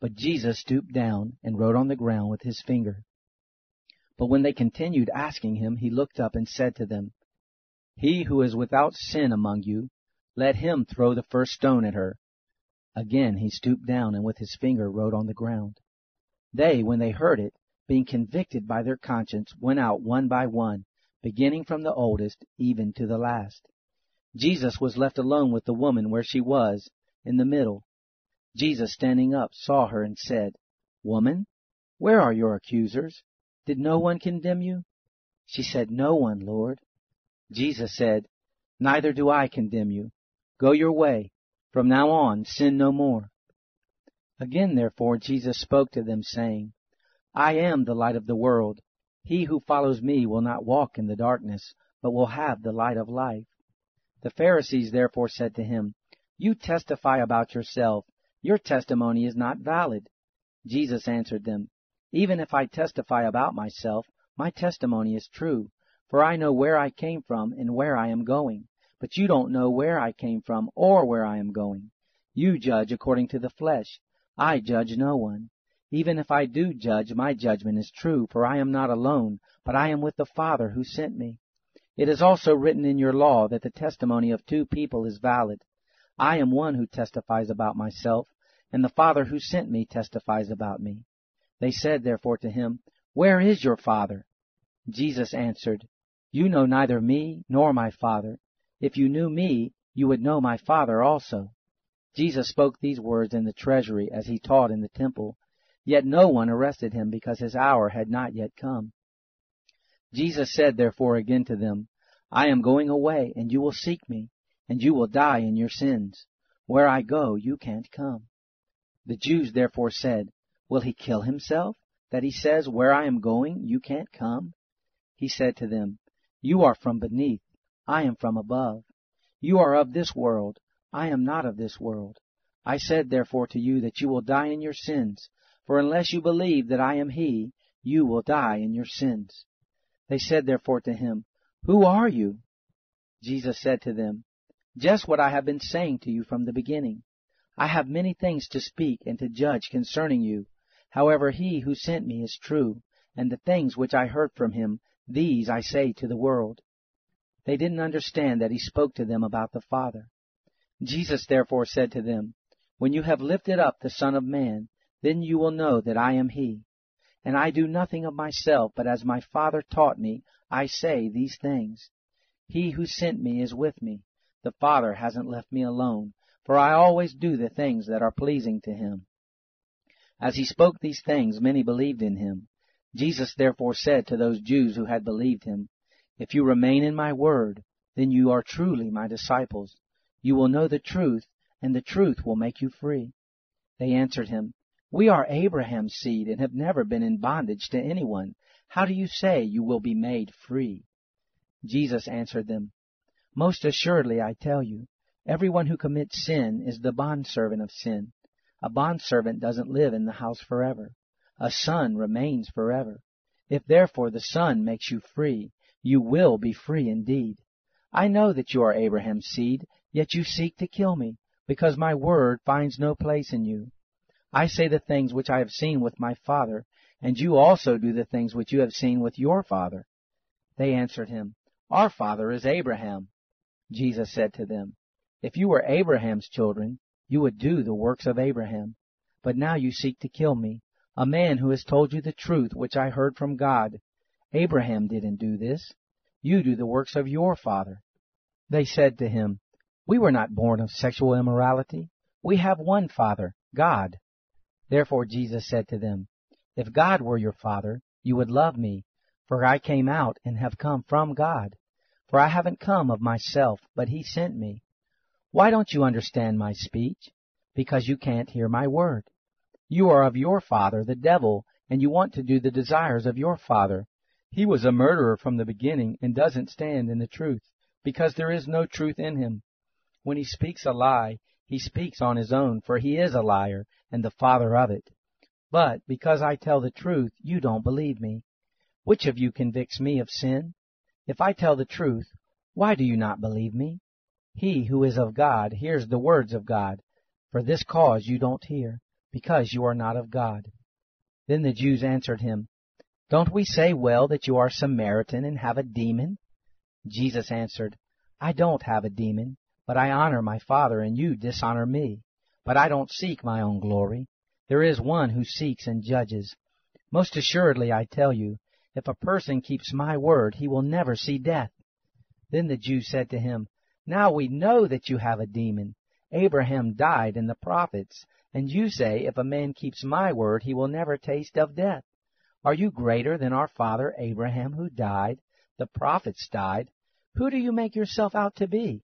But Jesus stooped down and wrote on the ground with his finger. But when they continued asking him, he looked up and said to them, "He who is without sin among you, let him throw the first stone at her." Again he stooped down and with his finger wrote on the ground. They, when they heard it, being convicted by their conscience, went out one by one, beginning from the oldest even to the last. Jesus was left alone with the woman where she was, in the middle. Jesus, standing up, saw her and said, "Woman, where are your accusers? Did no one condemn you?" She said, "No one, Lord." Jesus said, "Neither do I condemn you. Go your way. From now on, sin no more." Again, therefore, Jesus spoke to them, saying, "I am the light of the world. He who follows me will not walk in the darkness, but will have the light of life." The Pharisees therefore said to him, "You testify about yourself. Your testimony is not valid." Jesus answered them, "Even if I testify about myself, my testimony is true, for I know where I came from and where I am going. But you don't know where I came from or where I am going. You judge according to the flesh. I judge no one. Even if I do judge, my judgment is true, for I am not alone, but I am with the Father who sent me. It is also written in your law that the testimony of two people is valid. I am one who testifies about myself, and the Father who sent me testifies about me." They said therefore to him, "Where is your Father?" Jesus answered, "You know neither me nor my Father. If you knew me, you would know my Father also." Jesus spoke these words in the treasury as he taught in the temple, yet no one arrested him because his hour had not yet come. Jesus said therefore again to them, "I am going away, and you will seek me, and you will die in your sins. Where I go, you can't come." The Jews therefore said, "Will he kill himself, that he says, 'Where I am going, you can't come'?" He said to them, "You are from beneath, I am from above. You are of this world, I am not of this world. I said therefore to you that you will die in your sins, for unless you believe that I am he, you will die in your sins." They said therefore to him, "Who are you?" Jesus said to them, "Just what I have been saying to you from the beginning. I have many things to speak and to judge concerning you. However, he who sent me is true, and the things which I heard from him, these I say to the world." They didn't understand that he spoke to them about the Father. Jesus therefore said to them, "When you have lifted up the Son of Man, then you will know that I am he. And I do nothing of myself, but as my Father taught me, I say these things. He who sent me is with me. The Father hasn't left me alone, for I always do the things that are pleasing to him." As he spoke these things, many believed in him. Jesus therefore said to those Jews who had believed him, "If you remain in my word, then you are truly my disciples. You will know the truth, and the truth will make you free." They answered him, "We are Abraham's seed and have never been in bondage to anyone. How do you say you will be made free?" Jesus answered them, "Most assuredly I tell you, everyone who commits sin is the bondservant of sin. A bondservant doesn't live in the house forever. A son remains forever. If therefore the Son makes you free, you will be free indeed. I know that you are Abraham's seed, yet you seek to kill me, because my word finds no place in you. I say the things which I have seen with my Father, and you also do the things which you have seen with your father. They answered him, Our father is Abraham. Jesus said to them, If you were Abraham's children, you would do the works of Abraham. But now you seek to kill me, a man who has told you the truth which I heard from God. Abraham didn't do this. You do the works of your father. They said to him, We were not born of sexual immorality. We have one Father, God. Therefore Jesus said to them, If God were your Father, you would love me, for I came out and have come from God. For I haven't come of myself, but He sent me. Why don't you understand my speech? Because you can't hear my word. You are of your father, the devil, and you want to do the desires of your father. He was a murderer from the beginning and doesn't stand in the truth, because there is no truth in him. When he speaks a lie, he speaks on his own, for he is a liar and the father of it. But because I tell the truth, you don't believe me. Which of you convicts me of sin? If I tell the truth, why do you not believe me? He who is of God hears the words of God. For this cause you don't hear, because you are not of God. Then the Jews answered him, Don't we say well that you are Samaritan and have a demon? Jesus answered, I don't have a demon, but I honor my Father, and you dishonor me. But I don't seek my own glory. There is one who seeks and judges. Most assuredly, I tell you, if a person keeps my word, he will never see death. Then the Jews said to him, Now we know that you have a demon. Abraham died in the prophets, and you say, If a man keeps my word, he will never taste of death. Are you greater than our father Abraham, who died? The prophets died. Who do you make yourself out to be?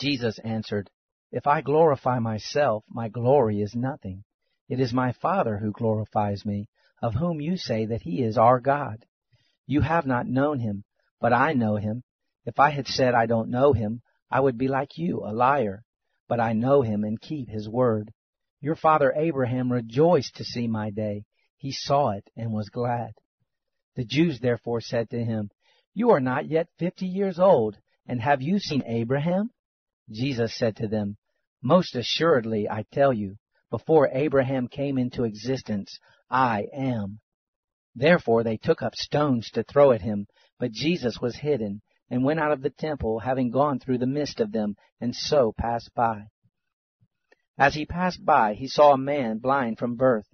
Jesus answered, If I glorify myself, my glory is nothing. It is my Father who glorifies me, of whom you say that He is our God. You have not known Him, but I know Him. If I had said I don't know Him, I would be like you, a liar. But I know Him and keep His word. Your father Abraham rejoiced to see my day. He saw it and was glad. The Jews therefore said to him, You are not yet 50 years old, and have you seen Abraham? Jesus said to them, Most assuredly, I tell you, before Abraham came into existence, I am. Therefore they took up stones to throw at him, but Jesus was hidden, and went out of the temple, having gone through the midst of them, and so passed by. As he passed by, he saw a man blind from birth.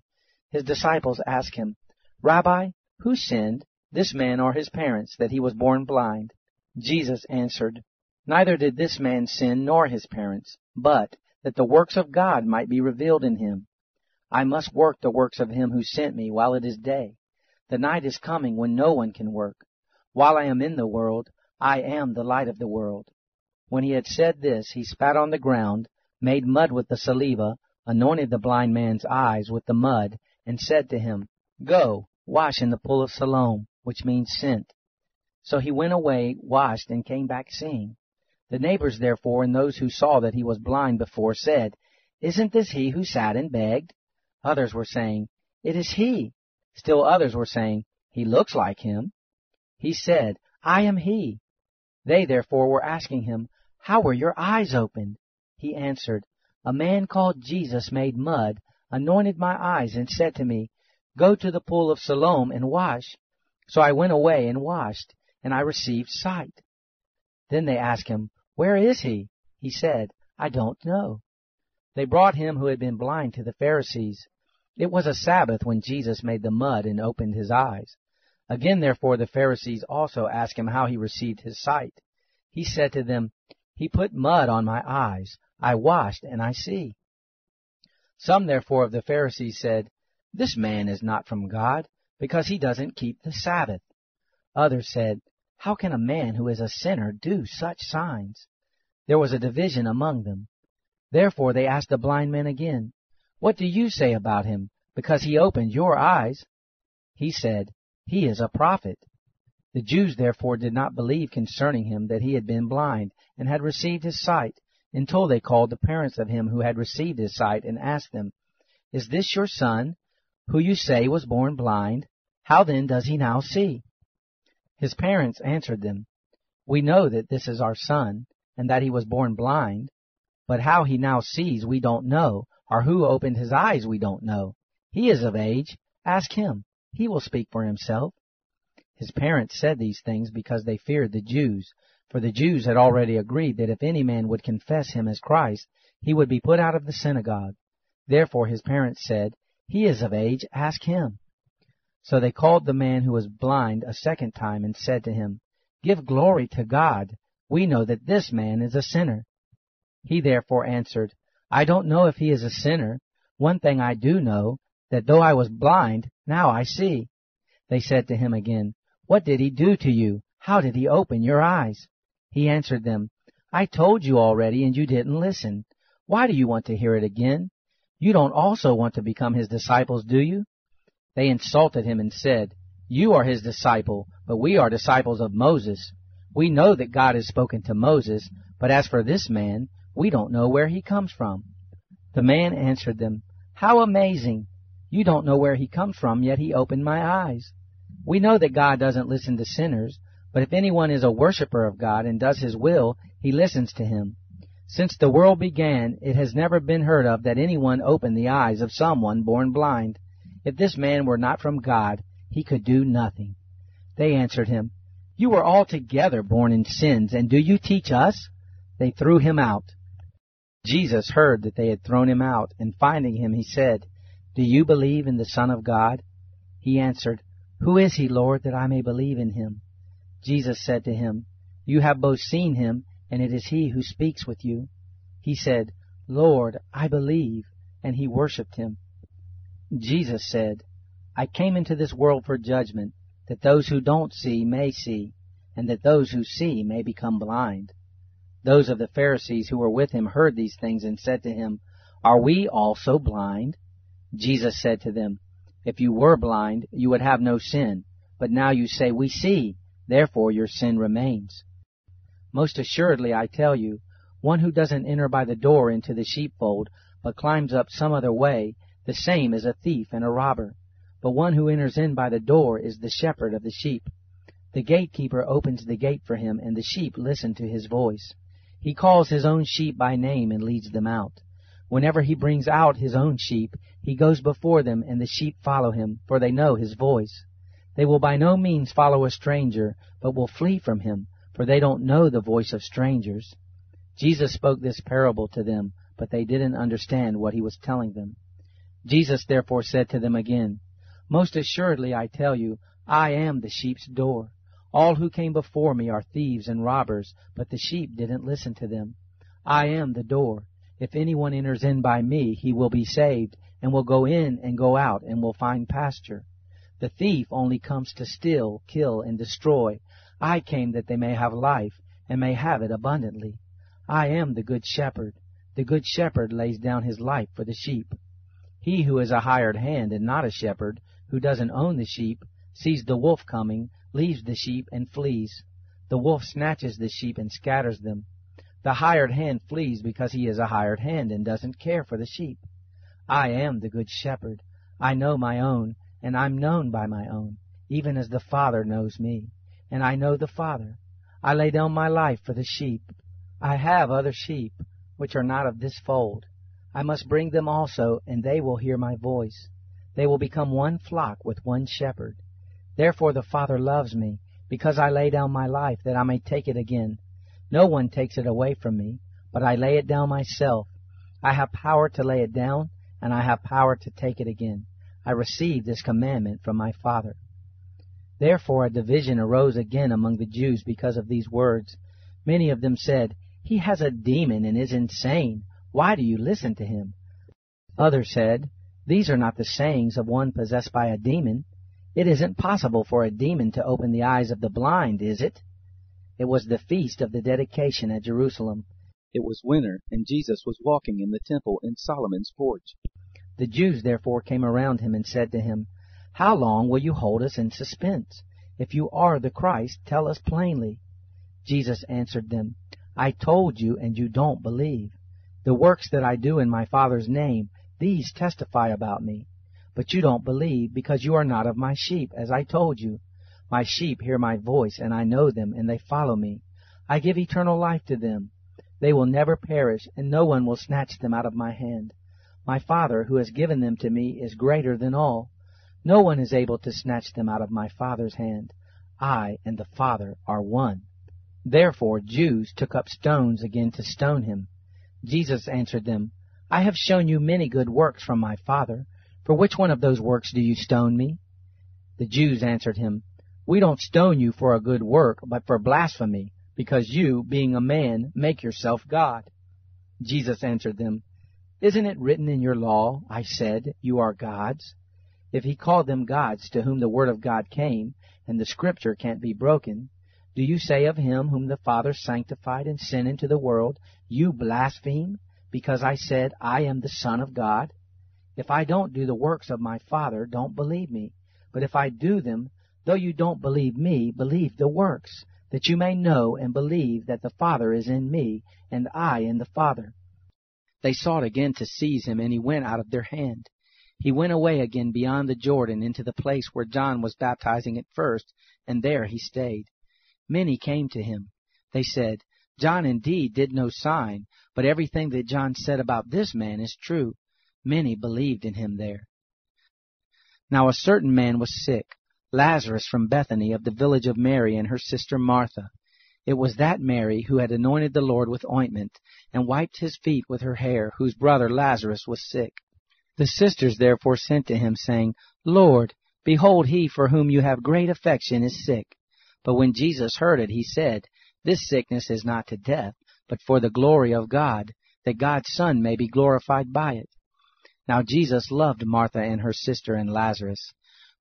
His disciples asked him, Rabbi, who sinned, this man or his parents, that he was born blind? Jesus answered, Neither did this man sin nor his parents, but that the works of God might be revealed in him. I must work the works of him who sent me while it is day. The night is coming when no one can work. While I am in the world, I am the light of the world. When he had said this, he spat on the ground, made mud with the saliva, anointed the blind man's eyes with the mud, and said to him, Go, wash in the pool of Siloam, which means sent. So he went away, washed, and came back seeing. The neighbors, therefore, and those who saw that he was blind before, said, Isn't this he who sat and begged? Others were saying, It is he. Still others were saying, He looks like him. He said, I am he. They, therefore, were asking him, How were your eyes opened? He answered, A man called Jesus made mud, anointed my eyes, and said to me, Go to the pool of Siloam and wash. So I went away and washed, and I received sight. Then they asked him, Where is he? He said, I don't know. They brought him who had been blind to the Pharisees. It was a Sabbath when Jesus made the mud and opened his eyes. Again, therefore, the Pharisees also asked him how he received his sight. He said to them, He put mud on my eyes. I washed, and I see. Some, therefore, of the Pharisees said, This man is not from God, because he doesn't keep the Sabbath. Others said, How can a man who is a sinner do such signs? There was a division among them. Therefore they asked the blind man again, What do you say about him, because he opened your eyes? He said, He is a prophet. The Jews therefore did not believe concerning him that he had been blind and had received his sight, until they called the parents of him who had received his sight and asked them, Is this your son, who you say was born blind? How then does he now see? His parents answered them, We know that this is our son, and that he was born blind, but how he now sees we don't know, or who opened his eyes we don't know. He is of age. Ask him. He will speak for himself. His parents said these things because they feared the Jews, for the Jews had already agreed that if any man would confess him as Christ, he would be put out of the synagogue. Therefore his parents said, He is of age. Ask him. So they called the man who was blind a second time and said to him, Give glory to God. We know that this man is a sinner. He therefore answered, I don't know if he is a sinner. One thing I do know, that though I was blind, now I see. They said to him again, What did he do to you? How did he open your eyes? He answered them, I told you already, and you didn't listen. Why do you want to hear it again? You don't also want to become his disciples, do you? They insulted him and said, You are his disciple, but we are disciples of Moses. We know that God has spoken to Moses, but as for this man, we don't know where he comes from. The man answered them, How amazing! You don't know where he comes from, yet he opened my eyes. We know that God doesn't listen to sinners, but if anyone is a worshiper of God and does his will, he listens to him. Since the world began, it has never been heard of that anyone opened the eyes of someone born blind. If this man were not from God, he could do nothing. They answered him, You were altogether born in sins, and do you teach us? They threw him out. Jesus heard that they had thrown him out, and finding him, he said, Do you believe in the Son of God? He answered, Who is he, Lord, that I may believe in him? Jesus said to him, You have both seen him, and it is he who speaks with you. He said, Lord, I believe, and he worshipped him. Jesus said, I came into this world for judgment, that those who don't see may see, and that those who see may become blind. Those of the Pharisees who were with him heard these things and said to him, Are we also blind? Jesus said to them, If you were blind, you would have no sin, but now you say, We see, therefore your sin remains. Most assuredly, I tell you, one who doesn't enter by the door into the sheepfold, but climbs up some other way, the same is a thief and a robber. But one who enters in by the door is the shepherd of the sheep. The gatekeeper opens the gate for him, and the sheep listen to his voice. He calls his own sheep by name and leads them out. Whenever he brings out his own sheep, he goes before them, and the sheep follow him, for they know his voice. They will by no means follow a stranger, but will flee from him, for they don't know the voice of strangers. Jesus spoke this parable to them, but they didn't understand what he was telling them. Jesus therefore said to them again, Most assuredly, I tell you, I am the sheep's door. All who came before me are thieves and robbers, but the sheep didn't listen to them. I am the door. If anyone enters in by me, he will be saved, and will go in and go out, and will find pasture. The thief only comes to steal, kill, and destroy. I came that they may have life, and may have it abundantly. I am the good shepherd. The good shepherd lays down his life for the sheep. He who is a hired hand and not a shepherd, who doesn't own the sheep, sees the wolf coming, leaves the sheep, and flees. The wolf snatches the sheep and scatters them. The hired hand flees because he is a hired hand and doesn't care for the sheep. I am the good shepherd. I know my own, and I'm known by my own, even as the Father knows me, and I know the Father. I lay down my life for the sheep. I have other sheep, which are not of this fold. I must bring them also, and they will hear my voice. They will become one flock with one shepherd. Therefore the Father loves me, because I lay down my life, that I may take it again. No one takes it away from me, but I lay it down myself. I have power to lay it down, and I have power to take it again. I received this commandment from my Father. Therefore a division arose again among the Jews because of these words. Many of them said, He has a demon and is insane. Why do you listen to him? Others said, These are not the sayings of one possessed by a demon. It isn't possible for a demon to open the eyes of the blind, is it? It was the feast of the dedication at Jerusalem. It was winter, and Jesus was walking in the temple in Solomon's porch. The Jews therefore came around him and said to him, How long will you hold us in suspense? If you are the Christ, tell us plainly. Jesus answered them, I told you, and you don't believe. The works that I do in my Father's name, these testify about me. But you don't believe, because you are not of my sheep, as I told you. My sheep hear my voice, and I know them, and they follow me. I give eternal life to them. They will never perish, and no one will snatch them out of my hand. My Father, who has given them to me, is greater than all. No one is able to snatch them out of my Father's hand. I and the Father are one. Therefore Jews took up stones again to stone him. Jesus answered them, I have shown you many good works from my Father. For which one of those works do you stone me? The Jews answered him, We don't stone you for a good work, but for blasphemy, because you, being a man, make yourself God. Jesus answered them, Isn't it written in your law, I said, you are gods? If he called them gods to whom the word of God came, and the scripture can't be broken, do you say of him whom the Father sanctified and sent into the world, You blaspheme, because I said, I am the Son of God? If I don't do the works of my Father, don't believe me. But if I do them, though you don't believe me, believe the works, that you may know and believe that the Father is in me, and I in the Father. They sought again to seize him, and he went out of their hand. He went away again beyond the Jordan into the place where John was baptizing at first, and there he stayed. Many came to him. They said, John indeed did no sign, but everything that John said about this man is true. Many believed in him there. Now a certain man was sick, Lazarus from Bethany of the village of Mary and her sister Martha. It was that Mary who had anointed the Lord with ointment, and wiped his feet with her hair, whose brother Lazarus was sick. The sisters therefore sent to him, saying, Lord, behold, he for whom you have great affection is sick. But when Jesus heard it, he said, This sickness is not to death, but for the glory of God, that God's Son may be glorified by it. Now Jesus loved Martha and her sister and Lazarus.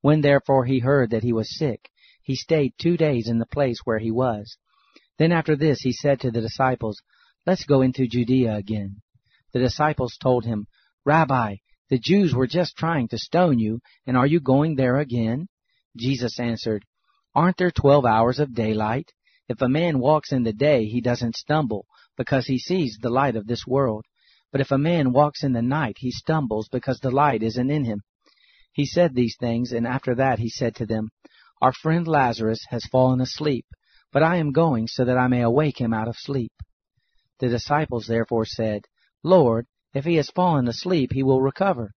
When therefore he heard that he was sick, he stayed 2 days in the place where he was. Then after this he said to the disciples, Let's go into Judea again. The disciples told him, Rabbi, the Jews were just trying to stone you, and are you going there again? Jesus answered, Aren't there 12 hours of daylight? If a man walks in the day, he doesn't stumble, because he sees the light of this world. But if a man walks in the night, he stumbles, because the light isn't in him. He said these things, and after that he said to them, Our friend Lazarus has fallen asleep, but I am going so that I may awake him out of sleep. The disciples therefore said, Lord, if he has fallen asleep, he will recover.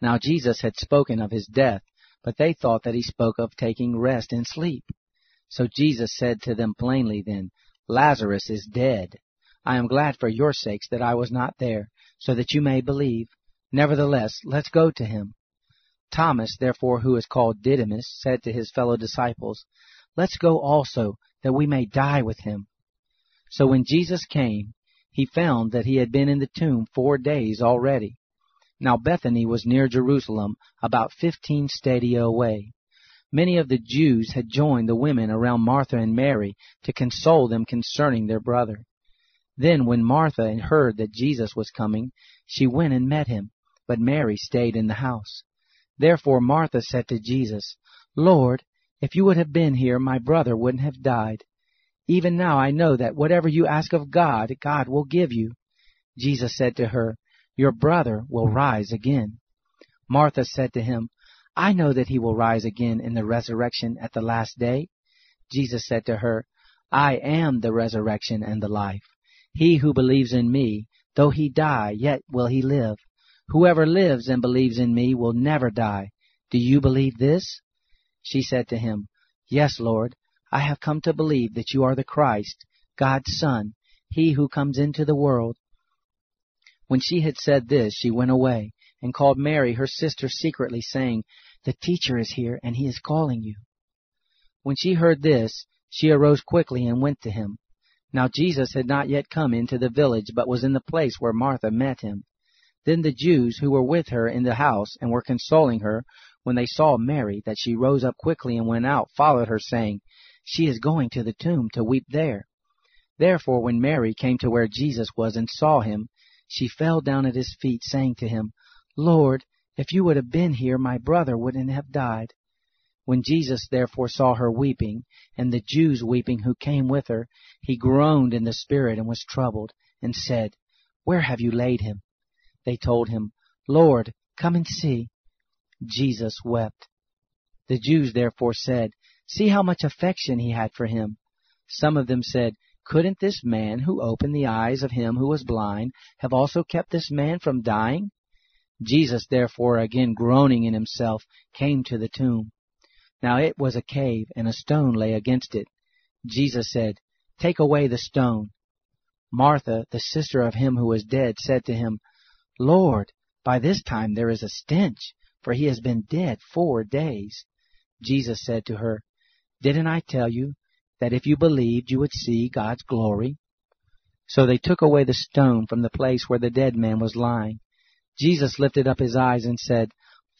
Now Jesus had spoken of his death, but they thought that he spoke of taking rest in sleep. So Jesus said to them plainly then, Lazarus is dead. I am glad for your sakes that I was not there, so that you may believe. Nevertheless, let's go to him. Thomas, therefore, who is called Didymus, said to his fellow disciples, Let's go also, that we may die with him. So when Jesus came, he found that he had been in the tomb 4 days already. Now Bethany was near Jerusalem, about 15 stadia away. Many of the Jews had joined the women around Martha and Mary to console them concerning their brother. Then when Martha heard that Jesus was coming, she went and met him, but Mary stayed in the house. Therefore Martha said to Jesus, Lord, if you would have been here, my brother wouldn't have died. Even now I know that whatever you ask of God, God will give you. Jesus said to her, Your brother will rise again. Martha said to him, I know that he will rise again in the resurrection at the last day. Jesus said to her, I am the resurrection and the life. He who believes in me, though he die, yet will he live. Whoever lives and believes in me will never die. Do you believe this? She said to him, Yes, Lord, I have come to believe that you are the Christ, God's Son, he who comes into the world. When she had said this, she went away and called Mary, her sister, secretly, saying, The teacher is here, and he is calling you. When she heard this, she arose quickly and went to him. Now Jesus had not yet come into the village, but was in the place where Martha met him. Then the Jews who were with her in the house and were consoling her, when they saw Mary, that she rose up quickly and went out, followed her, saying, She is going to the tomb to weep there. Therefore when Mary came to where Jesus was and saw him, she fell down at his feet, saying to him, Lord, if you would have been here, my brother wouldn't have died. When Jesus therefore saw her weeping, and the Jews weeping who came with her, he groaned in the spirit and was troubled, and said, Where have you laid him? They told him, Lord, come and see. Jesus wept. The Jews therefore said, See how much affection he had for him. Some of them said, Couldn't this man who opened the eyes of him who was blind have also kept this man from dying? Jesus therefore, again groaning in himself, came to the tomb. Now it was a cave, and a stone lay against it. Jesus said, Take away the stone. Martha, the sister of him who was dead, said to him, Lord, by this time there is a stench, for he has been dead 4 days. Jesus said to her, Didn't I tell you that if you believed you would see God's glory? So they took away the stone from the place where the dead man was lying. Jesus lifted up his eyes and said,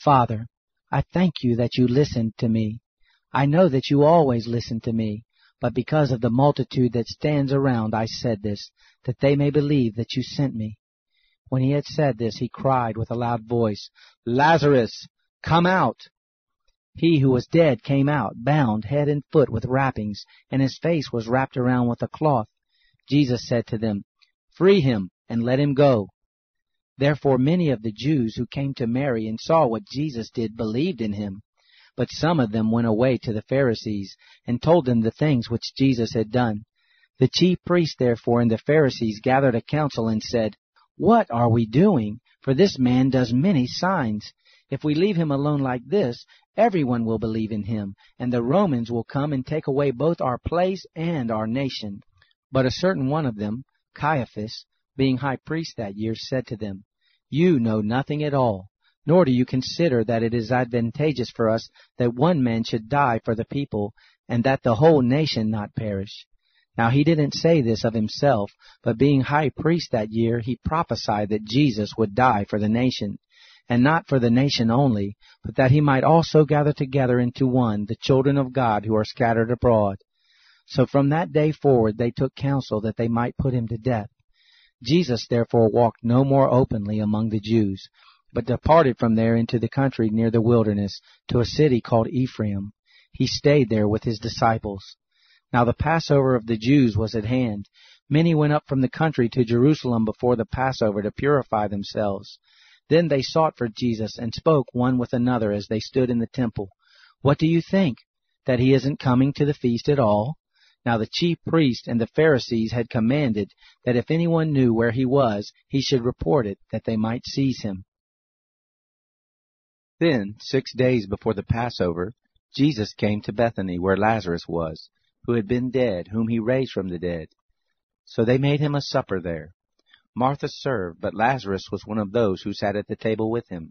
Father, I thank you that you listened to me. I know that you always listen to me, but because of the multitude that stands around I said this, that they may believe that you sent me. When he had said this, he cried with a loud voice, Lazarus, come out! He who was dead came out, bound head and foot with wrappings, and his face was wrapped around with a cloth. Jesus said to them, Free him and let him go. Therefore many of the Jews who came to Mary and saw what Jesus did believed in him. But some of them went away to the Pharisees and told them the things which Jesus had done. The chief priests therefore and the Pharisees gathered a council and said, What are we doing? For this man does many signs. If we leave him alone like this, everyone will believe in him, and the Romans will come and take away both our place and our nation. But a certain one of them, Caiaphas, being high priest that year, said to them, You know nothing at all, nor do you consider that it is advantageous for us that one man should die for the people, and that the whole nation not perish. Now he didn't say this of himself, but being high priest that year, he prophesied that Jesus would die for the nation, and not for the nation only, but that he might also gather together into one the children of God who are scattered abroad. So from that day forward they took counsel that they might put him to death. Jesus therefore walked no more openly among the Jews, but departed from there into the country near the wilderness, to a city called Ephraim. He stayed there with his disciples. Now the Passover of the Jews was at hand. Many went up from the country to Jerusalem before the Passover to purify themselves. Then they sought for Jesus and spoke one with another as they stood in the temple. What do you think? That he isn't coming to the feast at all? Now the chief priests and the Pharisees had commanded that if anyone knew where he was, he should report it, that they might seize him. Then, 6 days before the Passover, Jesus came to Bethany where Lazarus was, who had been dead, whom he raised from the dead. So they made him a supper there. Martha served, but Lazarus was one of those who sat at the table with him.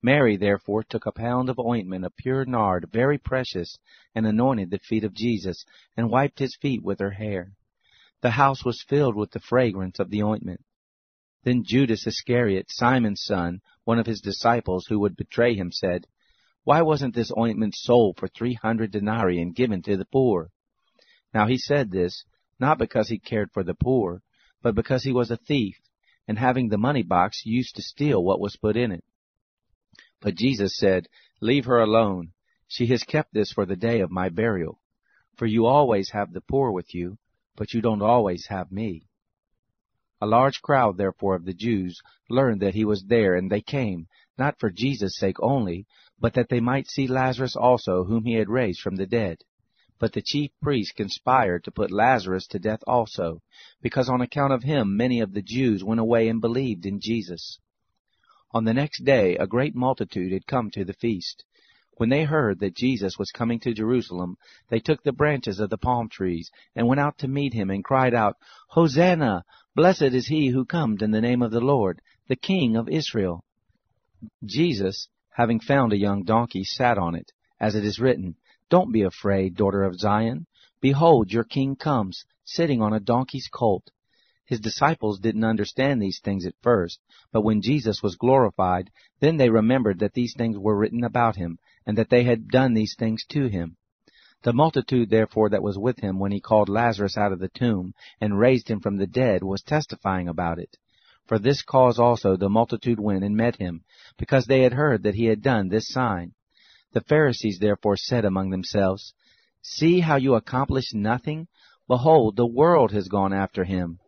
Mary therefore took a pound of ointment of pure nard, very precious, and anointed the feet of Jesus, and wiped his feet with her hair. The house was filled with the fragrance of the ointment. Then Judas Iscariot, Simon's son, one of his disciples who would betray him, said, Why wasn't this ointment sold for 300 denarii and given to the poor? Now he said this, not because he cared for the poor, but because he was a thief, and having the money box used to steal what was put in it. But Jesus said, Leave her alone. She has kept this for the day of my burial. For you always have the poor with you, but you don't always have me. A large crowd, therefore, of the Jews learned that he was there, and they came, not for Jesus' sake only, but that they might see Lazarus also, whom he had raised from the dead. But the chief priests conspired to put Lazarus to death also, because on account of him many of the Jews went away and believed in Jesus. On the next day a great multitude had come to the feast. When they heard that Jesus was coming to Jerusalem, they took the branches of the palm trees and went out to meet him and cried out, Hosanna! Blessed is he who comes in the name of the Lord, the King of Israel. Jesus, having found a young donkey, sat on it, as it is written, Don't be afraid, daughter of Zion. Behold, your king comes, sitting on a donkey's colt. His disciples didn't understand these things at first, but when Jesus was glorified, then they remembered that these things were written about him, and that they had done these things to him. The multitude, therefore, that was with him when he called Lazarus out of the tomb and raised him from the dead was testifying about it. For this cause also the multitude went and met him, because they had heard that he had done this sign. The Pharisees therefore said among themselves, See how you accomplish nothing? Behold, the world has gone after him.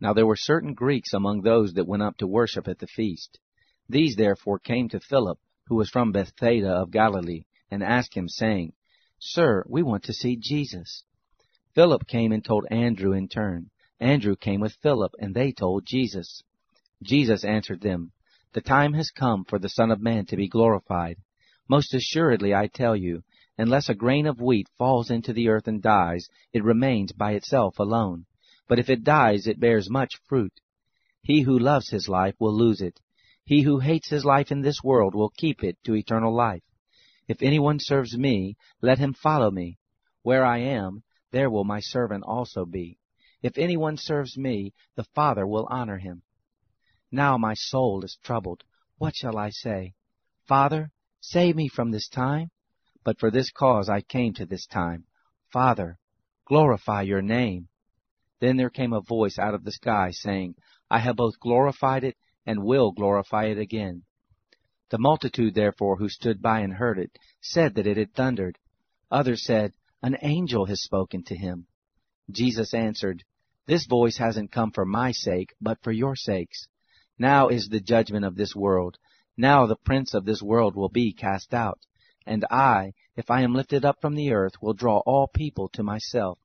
Now there were certain Greeks among those that went up to worship at the feast. These therefore came to Philip, who was from Bethsaida of Galilee, and asked him, saying, Sir, we want to see Jesus. Philip came and told Andrew in turn. Andrew came with Philip, and they told Jesus. Jesus answered them, The time has come for the Son of Man to be glorified. Most assuredly I tell you, unless a grain of wheat falls into the earth and dies, it remains by itself alone. But if it dies, it bears much fruit. He who loves his life will lose it. He who hates his life in this world will keep it to eternal life. If anyone serves me, let him follow me. Where I am, there will my servant also be. If anyone serves me, the Father will honor him. Now my soul is troubled. What shall I say? Father, save me from this time. But for this cause I came to this time. Father, glorify your name. Then there came a voice out of the sky, saying, I have both glorified it and will glorify it again. The multitude, therefore, who stood by and heard it, said that it had thundered. Others said, An angel has spoken to him. Jesus answered, This voice hasn't come for my sake, but for your sakes. Now is the judgment of this world. Now the prince of this world will be cast out. And I, if I am lifted up from the earth, will draw all people to myself.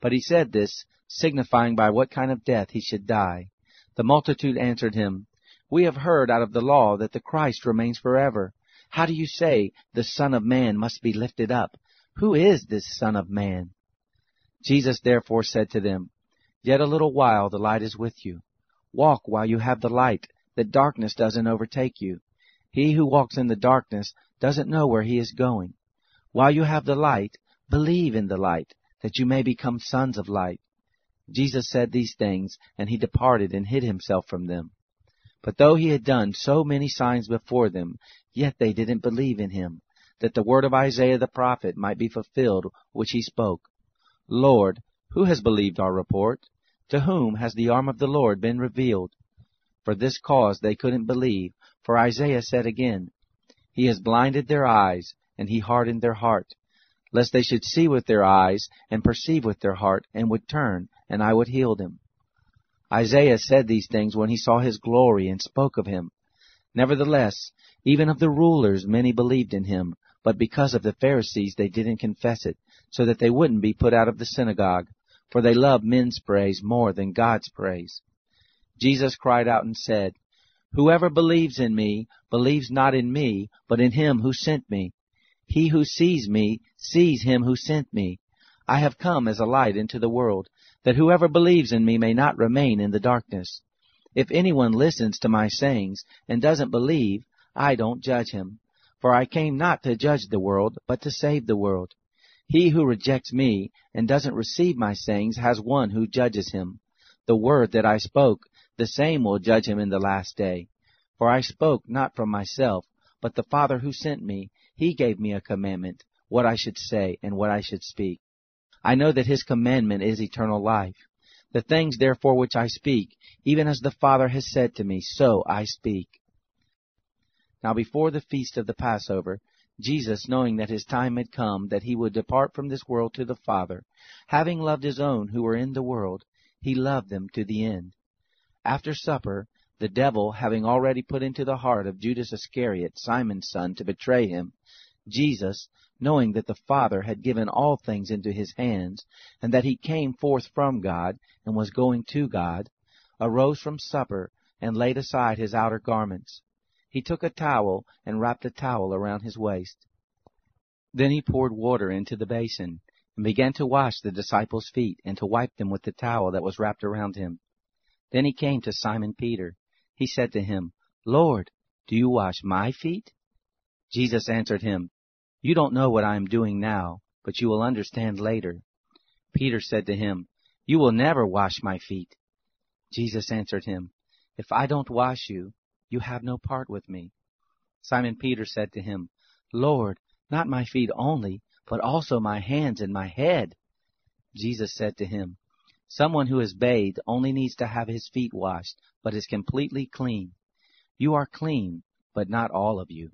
But he said this, signifying by what kind of death he should die. The multitude answered him, We have heard out of the law that the Christ remains forever. How do you say, The Son of Man must be lifted up? Who is this Son of Man? Jesus therefore said to them, Yet a little while the light is with you. Walk while you have the light, that darkness doesn't overtake you. He who walks in the darkness doesn't know where he is going. While you have the light, believe in the light, that you may become sons of light. Jesus said these things, and he departed and hid himself from them. But though he had done so many signs before them, yet they didn't believe in him, that the word of Isaiah the prophet might be fulfilled, which he spoke. Lord, who has believed our report? To whom has the arm of the Lord been revealed? For this cause they couldn't believe, for Isaiah said again, He has blinded their eyes, and he hardened their heart, lest they should see with their eyes, and perceive with their heart, and would turn, and I would heal them. Isaiah said these things when he saw his glory and spoke of him. Nevertheless, even of the rulers many believed in him, but because of the Pharisees they didn't confess it, so that they wouldn't be put out of the synagogue, for they loved men's praise more than God's praise. Jesus cried out and said, Whoever believes in me, believes not in me, but in him who sent me. He who sees me, sees him who sent me. I have come as a light into the world, that whoever believes in me may not remain in the darkness. If anyone listens to my sayings and doesn't believe, I don't judge him. For I came not to judge the world, but to save the world. He who rejects me and doesn't receive my sayings has one who judges him. The word that I spoke, the same will judge him in the last day. For I spoke not from myself, but the Father who sent me, he gave me a commandment, what I should say and what I should speak. I know that his commandment is eternal life. The things therefore which I speak, even as the Father has said to me, so I speak. Now before the feast of the Passover, Jesus, knowing that his time had come, that he would depart from this world to the Father, having loved his own who were in the world, he loved them to the end. After supper, the devil, having already put into the heart of Judas Iscariot, Simon's son, to betray him, Jesus, knowing that the Father had given all things into his hands, and that he came forth from God, and was going to God, arose from supper, and laid aside his outer garments. He took a towel, and wrapped a towel around his waist. Then he poured water into the basin, and began to wash the disciples' feet, and to wipe them with the towel that was wrapped around him. Then he came to Simon Peter. He said to him, Lord, do you wash my feet? Jesus answered him, You don't know what I am doing now, but you will understand later. Peter said to him, You will never wash my feet. Jesus answered him, If I don't wash you, you have no part with me. Simon Peter said to him, Lord, not my feet only, but also my hands and my head. Jesus said to him, Someone who is bathed only needs to have his feet washed, but is completely clean. You are clean, but not all of you.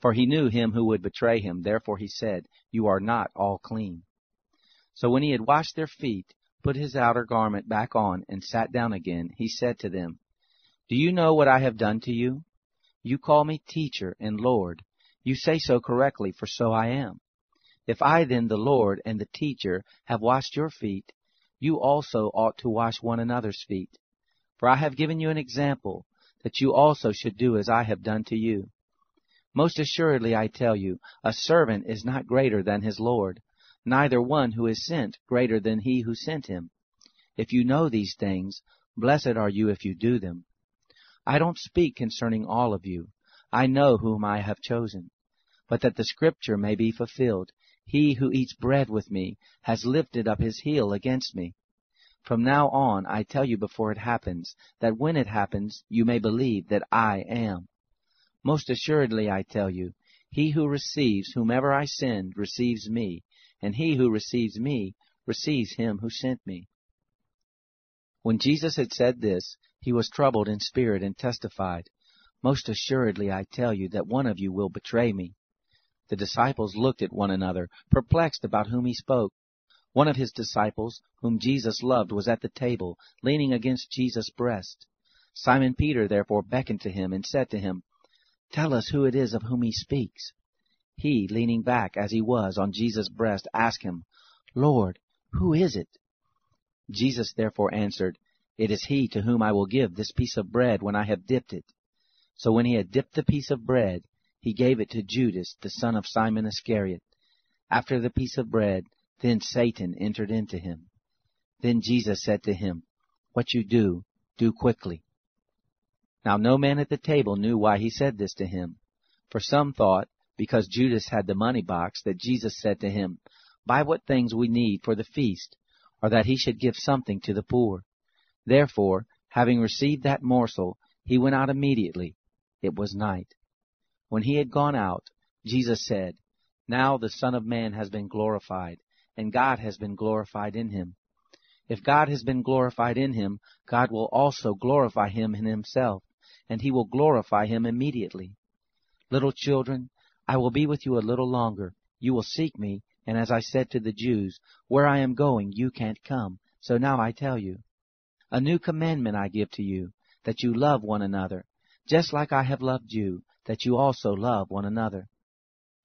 For he knew him who would betray him. Therefore he said, You are not all clean. So when he had washed their feet, put his outer garment back on, and sat down again, he said to them, Do you know what I have done to you? You call me teacher and Lord. You say so correctly, for so I am. If I then, the Lord and the teacher, have washed your feet, you also ought to wash one another's feet. For I have given you an example, that you also should do as I have done to you. Most assuredly I tell you, a servant is not greater than his Lord, neither one who is sent greater than he who sent him. If you know these things, blessed are you if you do them. I don't speak concerning all of you. I know whom I have chosen. But that the scripture may be fulfilled, he who eats bread with me has lifted up his heel against me. From now on I tell you before it happens, that when it happens you may believe that I am. Most assuredly I tell you, he who receives whomever I send receives me, and he who receives me receives him who sent me. When Jesus had said this, he was troubled in spirit and testified, Most assuredly I tell you that one of you will betray me. The disciples looked at one another, perplexed about whom he spoke. One of his disciples, whom Jesus loved, was at the table, leaning against Jesus' breast. Simon Peter therefore beckoned to him and said to him, Tell us who it is of whom he speaks. He, leaning back as he was on Jesus' breast, asked him, Lord, who is it? Jesus therefore answered, It is he to whom I will give this piece of bread when I have dipped it. So when he had dipped the piece of bread, he gave it to Judas, the son of Simon Iscariot. After the piece of bread, then Satan entered into him. Then Jesus said to him, What you do, do quickly. Now no man at the table knew why he said this to him. For some thought, because Judas had the money box, that Jesus said to him, Buy what things we need for the feast, or that he should give something to the poor. Therefore, having received that morsel, he went out immediately. It was night. When he had gone out, Jesus said, Now the Son of Man has been glorified, and God has been glorified in him. If God has been glorified in him, God will also glorify him in himself, and he will glorify him immediately. Little children, I will be with you a little longer. You will seek me, and as I said to the Jews, Where I am going you can't come, so now I tell you. A new commandment I give to you, that you love one another, just like I have loved you, that you also love one another.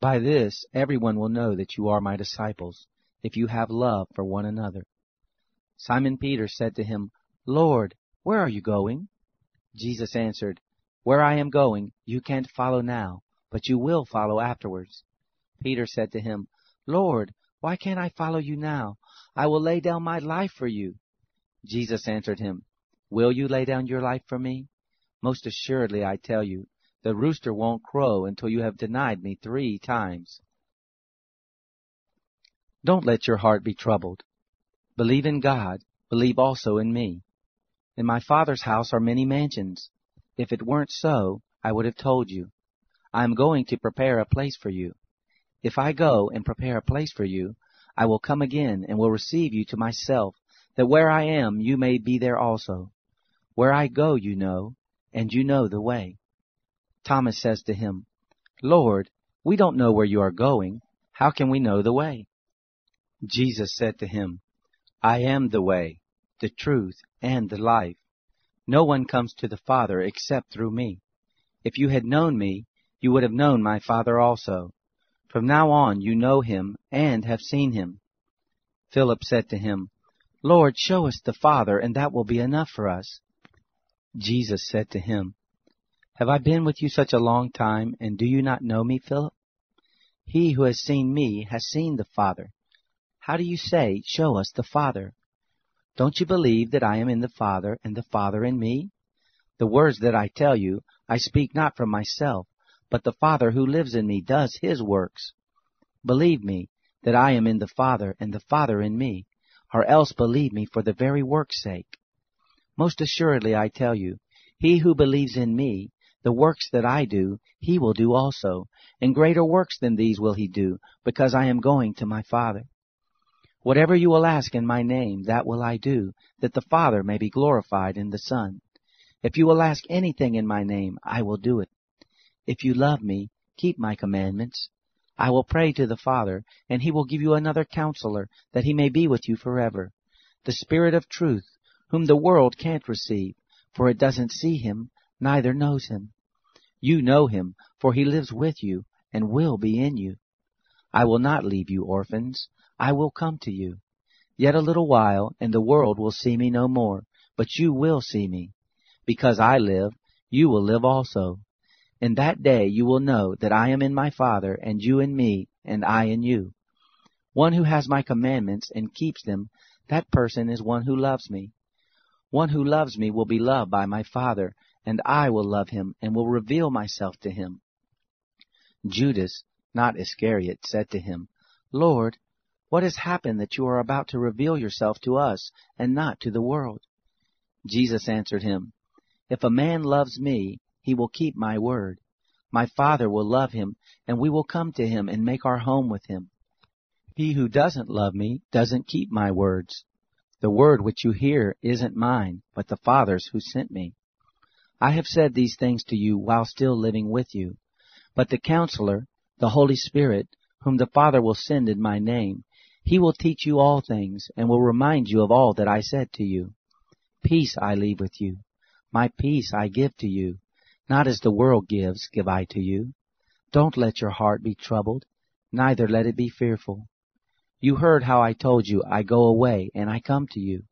By this everyone will know that you are my disciples, if you have love for one another. Simon Peter said to him, Lord, where are you going? Jesus answered, Where I am going you can't follow now, but you will follow afterwards. Peter said to him, Lord, why can't I follow you now? I will lay down my life for you. Jesus answered him, Will you lay down your life for me? Most assuredly I tell you, the rooster won't crow until you have denied me 3 times. Don't let your heart be troubled. Believe in God, believe also in me. In my Father's house are many mansions. If it weren't so, I would have told you. I am going to prepare a place for you. If I go and prepare a place for you, I will come again and will receive you to myself, that where I am you may be there also. Where I go you know, and you know the way. Thomas says to him, Lord, we don't know where you are going. How can we know the way? Jesus said to him, I am the way, the truth, and the life. No one comes to the Father except through me. If you had known me, you would have known my Father also. From now on you know him and have seen him. Philip said to him, Lord, show us the Father, and that will be enough for us. Jesus said to him, Have I been with you such a long time, and do you not know me, Philip? He who has seen me has seen the Father. How do you say, Show us the Father? Don't you believe that I am in the Father, and the Father in me? The words that I tell you, I speak not from myself, but the Father who lives in me does his works. Believe me, that I am in the Father, and the Father in me, or else believe me for the very work's sake. Most assuredly I tell you, he who believes in me, the works that I do, he will do also, and greater works than these will he do, because I am going to my Father. Whatever you will ask in my name, that will I do, that the Father may be glorified in the Son. If you will ask anything in my name, I will do it. If you love me, keep my commandments. I will pray to the Father, and he will give you another counselor, that he may be with you forever. The Spirit of truth, whom the world can't receive, for it doesn't see him, neither knows him. You know him, for he lives with you, and will be in you. I will not leave you orphans, I will come to you. Yet a little while, and the world will see me no more, but you will see me. Because I live, you will live also. In that day you will know that I am in my Father, and you in me, and I in you. One who has my commandments and keeps them, that person is one who loves me. One who loves me will be loved by my Father, and I will love him, and will reveal myself to him. Judas, not Iscariot, said to him, Lord, what has happened that you are about to reveal yourself to us, and not to the world? Jesus answered him, If a man loves me, he will keep my word. My Father will love him, and we will come to him and make our home with him. He who doesn't love me doesn't keep my words. The word which you hear isn't mine, but the Father's who sent me. I have said these things to you while still living with you. But the Counselor, the Holy Spirit, whom the Father will send in my name, he will teach you all things, and will remind you of all that I said to you. Peace I leave with you. My peace I give to you. Not as the world gives, give I to you. Don't let your heart be troubled, neither let it be fearful. You heard how I told you, I go away, and I come to you.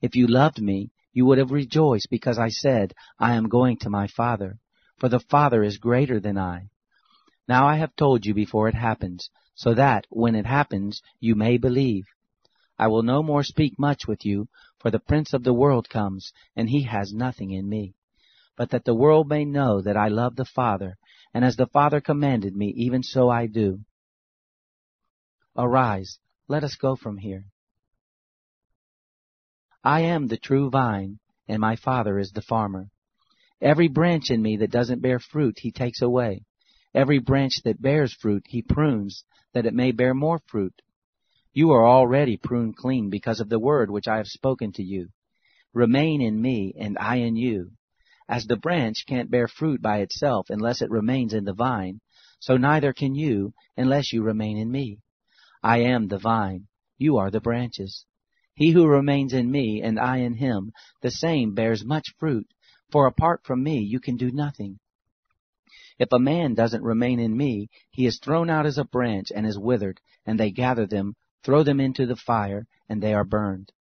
If you loved me, you would have rejoiced, because I said, I am going to my Father, for the Father is greater than I. Now I have told you before it happens, so that, when it happens, you may believe. I will no more speak much with you, for the Prince of the world comes, and he has nothing in me. But that the world may know that I love the Father, and as the Father commanded me, even so I do. Arise, let us go from here. I am the true vine, and my Father is the farmer. Every branch in me that doesn't bear fruit he takes away. Every branch that bears fruit he prunes, that it may bear more fruit. You are already pruned clean because of the word which I have spoken to you. Remain in me, and I in you. As the branch can't bear fruit by itself unless it remains in the vine, so neither can you unless you remain in me. I am the vine, you are the branches. He who remains in me, and I in him, the same bears much fruit, for apart from me you can do nothing. If a man doesn't remain in me, he is thrown out as a branch and is withered, and they gather them, throw them into the fire, and they are burned.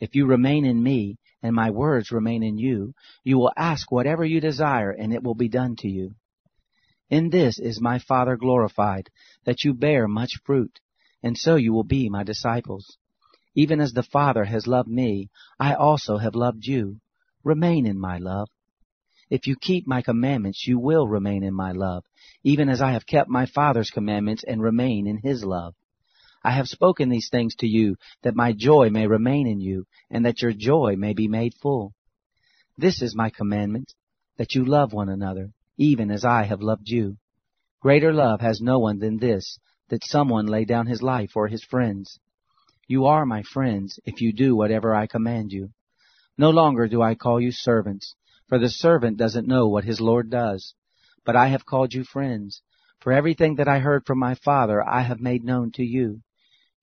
If you remain in me, and my words remain in you, you will ask whatever you desire, and it will be done to you. In this is my Father glorified, that you bear much fruit, and so you will be my disciples. Even as the Father has loved me, I also have loved you. Remain in my love. If you keep my commandments, you will remain in my love, even as I have kept my Father's commandments and remain in his love. I have spoken these things to you, that my joy may remain in you, and that your joy may be made full. This is my commandment, that you love one another, even as I have loved you. Greater love has no one than this, that someone lay down his life for his friends. You are my friends, if you do whatever I command you. No longer do I call you servants, for the servant doesn't know what his Lord does. But I have called you friends, for everything that I heard from my Father I have made known to you.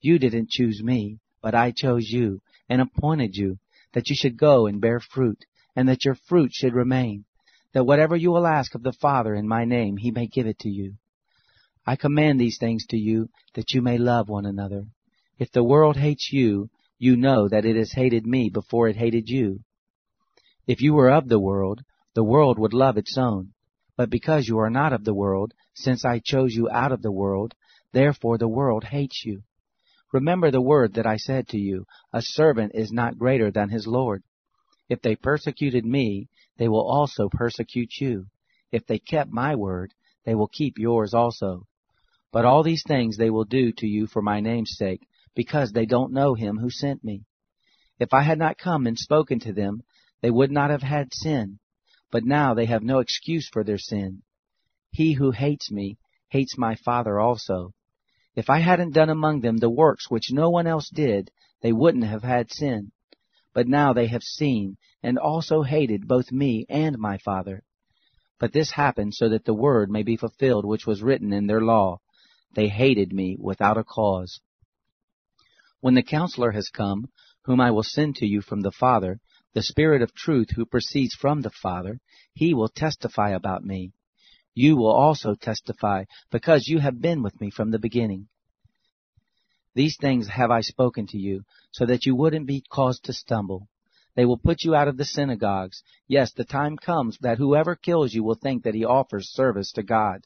You didn't choose me, but I chose you, and appointed you, that you should go and bear fruit, and that your fruit should remain, that whatever you will ask of the Father in my name, he may give it to you. I command these things to you, that you may love one another. If the world hates you, you know that it has hated me before it hated you. If you were of the world would love its own. But because you are not of the world, since I chose you out of the world, therefore the world hates you. Remember the word that I said to you, a servant is not greater than his Lord. If they persecuted me, they will also persecute you. If they kept my word, they will keep yours also. But all these things they will do to you for my name's sake, because they don't know him who sent me. If I had not come and spoken to them, they would not have had sin. But now they have no excuse for their sin. He who hates me, hates my Father also. If I hadn't done among them the works which no one else did, they wouldn't have had sin. But now they have seen and also hated both me and my Father. But this happened so that the word may be fulfilled which was written in their law. They hated me without a cause. When the counselor has come, whom I will send to you from the Father, the Spirit of truth who proceeds from the Father, he will testify about me. You will also testify, because you have been with me from the beginning. These things have I spoken to you, so that you wouldn't be caused to stumble. They will put you out of the synagogues. Yes, the time comes that whoever kills you will think that he offers service to God.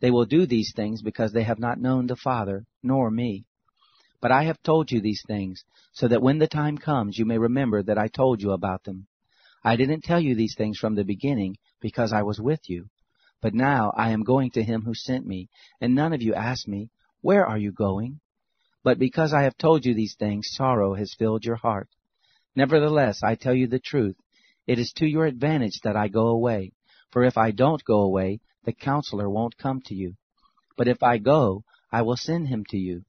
They will do these things because they have not known the Father, nor me. But I have told you these things, so that when the time comes you may remember that I told you about them. I didn't tell you these things from the beginning, because I was with you. But now I am going to him who sent me, and none of you asked me, "Where are you going?" But because I have told you these things, sorrow has filled your heart. Nevertheless, I tell you the truth. It is to your advantage that I go away. For if I don't go away, the counselor won't come to you. But if I go, I will send him to you.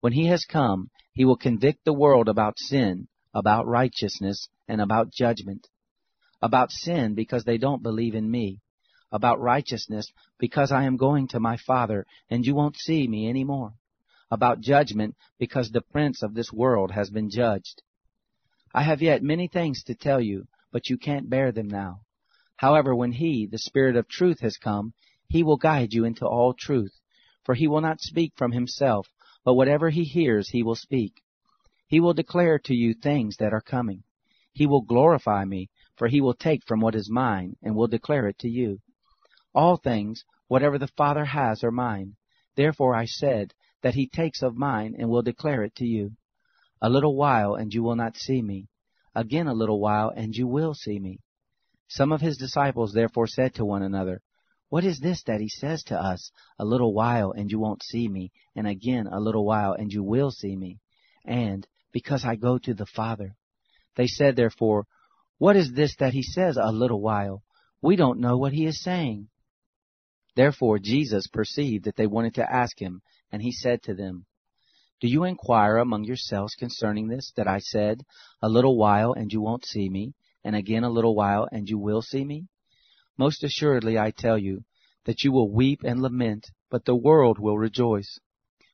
When he has come, he will convict the world about sin, about righteousness, and about judgment. About sin, because they don't believe in me. About righteousness, because I am going to my Father, and you won't see me any more. About judgment, because the prince of this world has been judged. I have yet many things to tell you, but you can't bear them now. However, when he, the Spirit of truth, has come, he will guide you into all truth. For he will not speak from himself, but whatever he hears he will speak. He will declare to you things that are coming. He will glorify me, for he will take from what is mine and will declare it to you. All things, whatever the Father has, are mine. Therefore I said that he takes of mine and will declare it to you. A little while, and you will not see me. Again a little while, and you will see me. Some of his disciples therefore said to one another, "What is this that he says to us? A little while, and you won't see me, and again a little while, and you will see me. And, because I go to the Father." They said therefore, "What is this that he says, a little while? We don't know what he is saying." Therefore Jesus perceived that they wanted to ask him, and he said to them, "Do you inquire among yourselves concerning this, that I said, a little while and you won't see me, and again a little while and you will see me? Most assuredly I tell you that you will weep and lament, but the world will rejoice.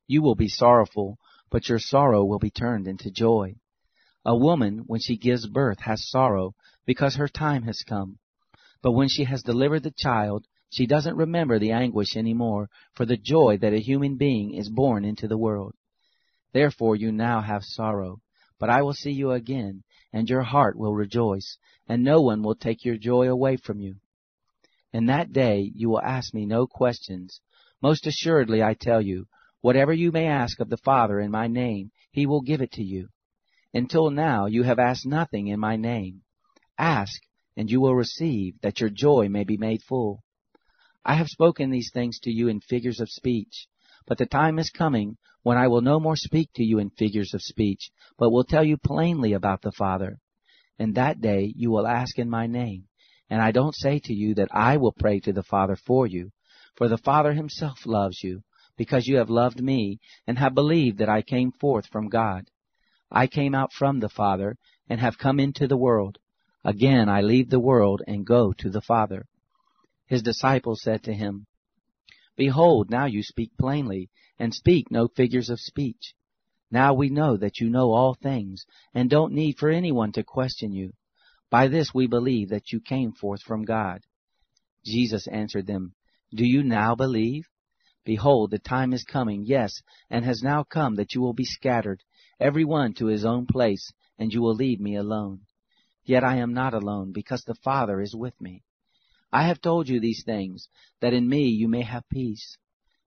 You will be sorrowful, but your sorrow will be turned into joy. A woman, when she gives birth, has sorrow, because her time has come. But when she has delivered the child, she doesn't remember the anguish any more for the joy that a human being is born into the world. Therefore you now have sorrow, but I will see you again, and your heart will rejoice, and no one will take your joy away from you. In that day you will ask me no questions. Most assuredly I tell you, whatever you may ask of the Father in my name, he will give it to you. Until now you have asked nothing in my name. Ask, and you will receive, that your joy may be made full. I have spoken these things to you in figures of speech, but the time is coming when I will no more speak to you in figures of speech, but will tell you plainly about the Father. In that day you will ask in my name, and I don't say to you that I will pray to the Father for you, for the Father himself loves you, because you have loved me, and have believed that I came forth from God. I came out from the Father, and have come into the world. Again I leave the world and go to the Father." His disciples said to him, "Behold, now you speak plainly, and speak no figures of speech. Now we know that you know all things, and don't need for anyone to question you. By this we believe that you came forth from God." Jesus answered them, "Do you now believe? Behold, the time is coming, yes, and has now come, that you will be scattered, every one to his own place, and you will leave me alone. Yet I am not alone, because the Father is with me. I have told you these things, that in me you may have peace.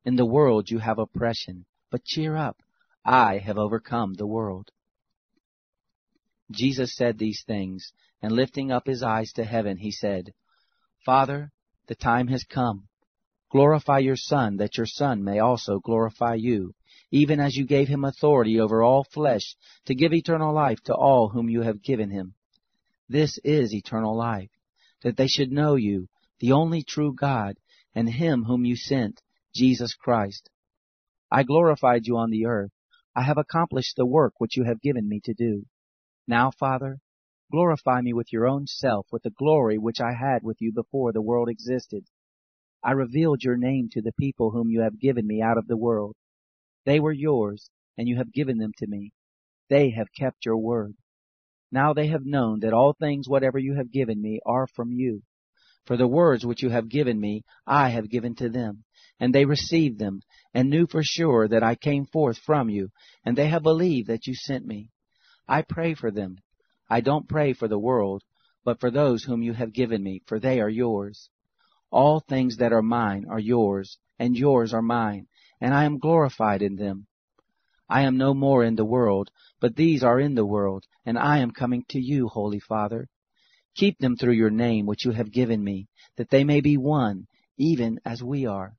In the world you have oppression, but cheer up, I have overcome the world." Jesus said these things, and lifting up his eyes to heaven, he said, "Father, the time has come. Glorify your Son, that your Son may also glorify you, even as you gave him authority over all flesh, to give eternal life to all whom you have given him. This is eternal life, that they should know you, the only true God, and him whom you sent, Jesus Christ. I glorified you on the earth. I have accomplished the work which you have given me to do. Now, Father, Glorify me with your own self, with the glory which I had with you before the world existed. I revealed your name to the people whom you have given me out of the world. They were yours, and you have given them to me. They have kept your word. Now they have known that all things whatever you have given me are from you. For the words which you have given me, I have given to them, and they received them, and knew for sure that I came forth from you, and they have believed that you sent me. I pray for them. I don't pray for the world, but for those whom you have given me, for they are yours. All things that are mine are yours, and yours are mine, and I am glorified in them. I am no more in the world, but these are in the world, and I am coming to you, Holy Father. Keep them through your name which you have given me, that they may be one, even as we are.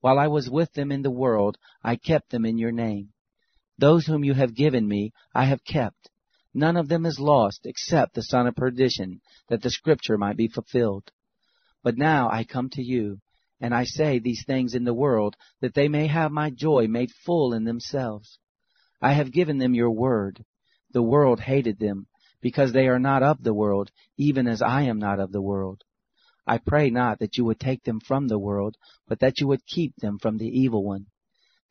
While I was with them in the world, I kept them in your name. Those whom you have given me, I have kept. None of them is lost except the son of perdition, that the scripture might be fulfilled. But now I come to you, and I say these things in the world, that they may have my joy made full in themselves. I have given them your word. The world hated them, because they are not of the world, even as I am not of the world. I pray not that you would take them from the world, but that you would keep them from the evil one.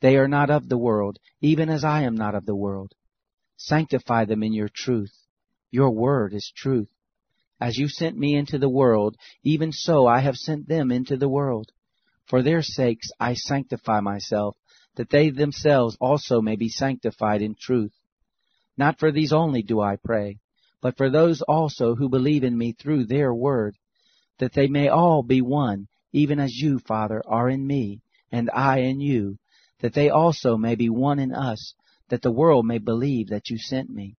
They are not of the world, even as I am not of the world. Sanctify them in your truth. Your word is truth. As you sent me into the world, even so I have sent them into the world. For their sakes I sanctify myself, that they themselves also may be sanctified in truth. Not for these only do I pray, but for those also who believe in me through their word, that they may all be one, even as you, Father, are in me, and I in you, that they also may be one in us, that the world may believe that you sent me.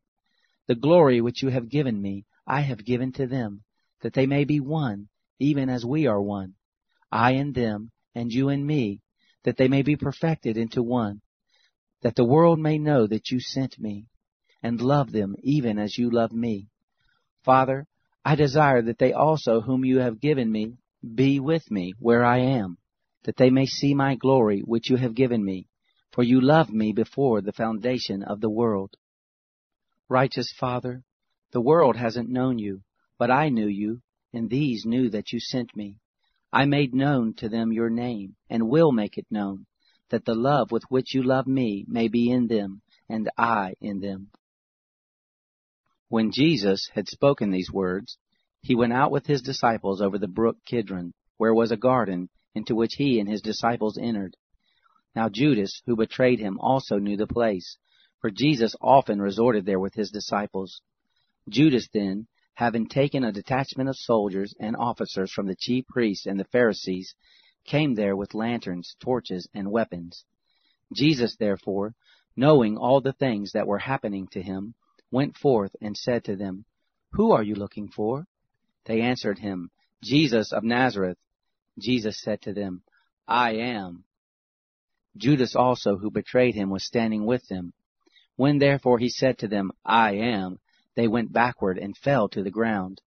The glory which you have given me, I have given to them, that they may be one, even as we are one, I in them, and you in me, that they may be perfected into one, that the world may know that you sent me, and love them even as you love me. Father, I desire that they also whom you have given me be with me where I am, that they may see my glory which you have given me, for you loved me before the foundation of the world. Righteous Father, the world hasn't known you, but I knew you, and these knew that you sent me. I made known to them your name, and will make it known, that the love with which you love me may be in them, and I in them. When Jesus had spoken these words, he went out with his disciples over the brook Kidron, where was a garden, into which he and his disciples entered. Now Judas, who betrayed him, also knew the place, for Jesus often resorted there with his disciples. Judas then, having taken a detachment of soldiers and officers from the chief priests and the Pharisees, came there with lanterns, torches, and weapons. Jesus, therefore, knowing all the things that were happening to him, went forth and said to them, "Who are you looking for?" They answered him, "Jesus of Nazareth." Jesus said to them, "I am." Judas also, who betrayed him, was standing with them. When therefore he said to them, "I am," they went backward and fell to the ground.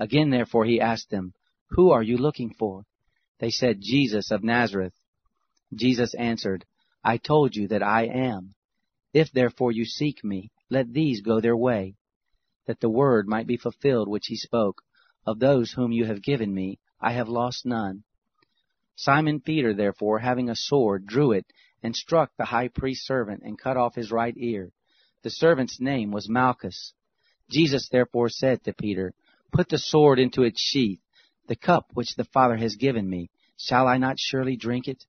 Again therefore he asked them, "Who are you looking for?" They said, "Jesus of Nazareth." Jesus answered, "I told you that I am. If therefore you seek me, let these go their way, that the word might be fulfilled which he spoke, of those whom you have given me, I have lost none." Simon Peter therefore, having a sword, drew it, and struck the high priest's servant, and cut off his right ear. The servant's name was Malchus. Jesus therefore said to Peter, "Put the sword into its sheath. The cup which the Father has given me, shall I not surely drink it?"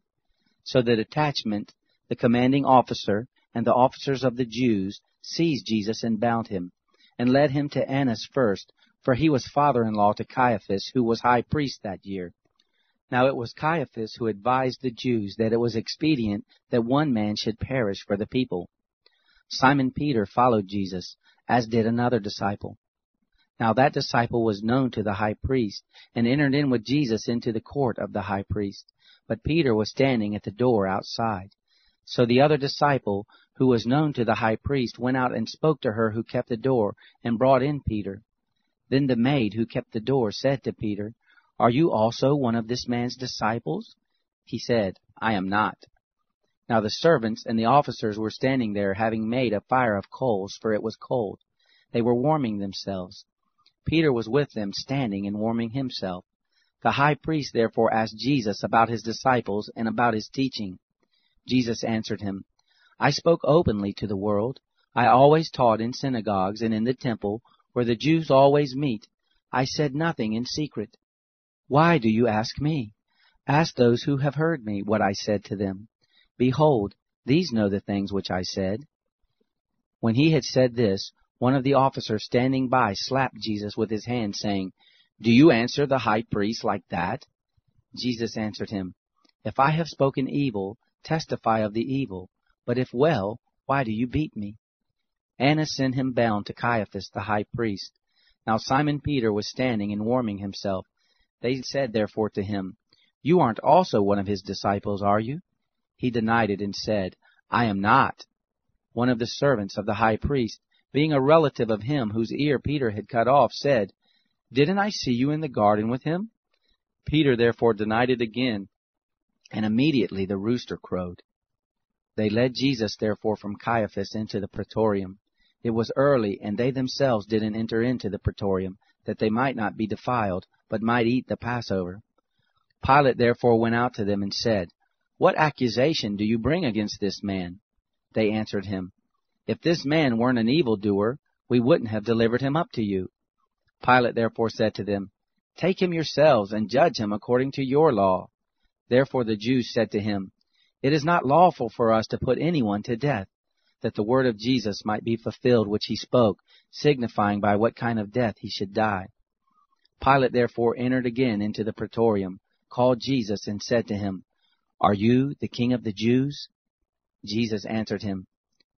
So the detachment, the commanding officer, and the officers of the Jews seized Jesus and bound him, and led him to Annas first, for he was father-in-law to Caiaphas, who was high priest that year. Now it was Caiaphas who advised the Jews that it was expedient that one man should perish for the people. Simon Peter followed Jesus, as did another disciple. Now that disciple was known to the high priest, and entered in with Jesus into the court of the high priest. But Peter was standing at the door outside. So the other disciple, who was known to the high priest, went out and spoke to her who kept the door, and brought in Peter. Then the maid who kept the door said to Peter, "Are you also one of this man's disciples?" He said, "I am not." Now the servants and the officers were standing there, having made a fire of coals, for it was cold. They were warming themselves. Peter was with them, standing and warming himself. The high priest therefore asked Jesus about his disciples and about his teaching. Jesus answered him, I spoke openly to the world. I always taught in synagogues and in the temple, where the Jews always meet. I said nothing in secret. Why do you ask me? Ask those who have heard me what I said to them. Behold, these know the things which I said. When he had said this, one of the officers standing by slapped Jesus with his hand, saying, Do you answer the high priest like that? Jesus answered him, If I have spoken evil, testify of the evil. But if well, why do you beat me? Annas sent him bound to Caiaphas the high priest. Now Simon Peter was standing and warming himself. They said therefore to him, You aren't also one of his disciples, are you? He denied it and said, I am not. One of the servants of the high priest, being a relative of him whose ear Peter had cut off, said, Didn't I see you in the garden with him? Peter therefore denied it again, and immediately the rooster crowed. They led Jesus therefore from Caiaphas into the praetorium. It was early, and they themselves didn't enter into the praetorium, that they might not be defiled, but might eat the Passover. Pilate therefore went out to them and said, What accusation do you bring against this man? They answered him, If this man weren't an evildoer, we wouldn't have delivered him up to you. Pilate therefore said to them, Take him yourselves and judge him according to your law. Therefore the Jews said to him, It is not lawful for us to put anyone to death, that the word of Jesus might be fulfilled which he spoke, signifying by what kind of death he should die. Pilate therefore entered again into the praetorium, called Jesus, and said to him, Are you the King of the Jews? Jesus answered him,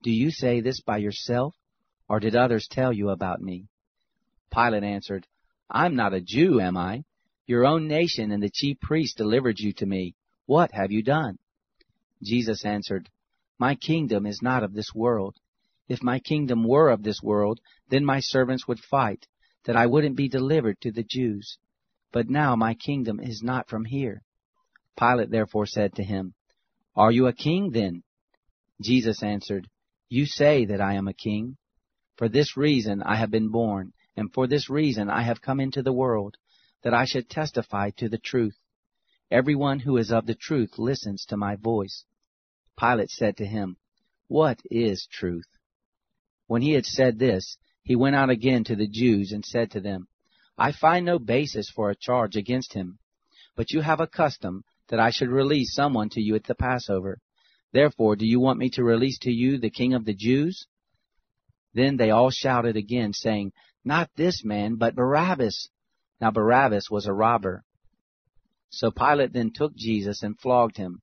Do you say this by yourself, or did others tell you about me? Pilate answered, I'm not a Jew, am I? Your own nation and the chief priests delivered you to me. What have you done? Jesus answered, My kingdom is not of this world. If my kingdom were of this world, then my servants would fight, that I wouldn't be delivered to the Jews. But now my kingdom is not from here. Pilate therefore said to him, Are you a king then? Jesus answered, You say that I am a king. For this reason I have been born, and for this reason I have come into the world, that I should testify to the truth. Everyone who is of the truth listens to my voice. Pilate said to him, What is truth? When he had said this, he went out again to the Jews and said to them, I find no basis for a charge against him. But you have a custom that I should release someone to you at the Passover. Therefore, do you want me to release to you the King of the Jews? Then they all shouted again, saying, Not this man, but Barabbas. Now Barabbas was a robber. So Pilate then took Jesus and flogged him.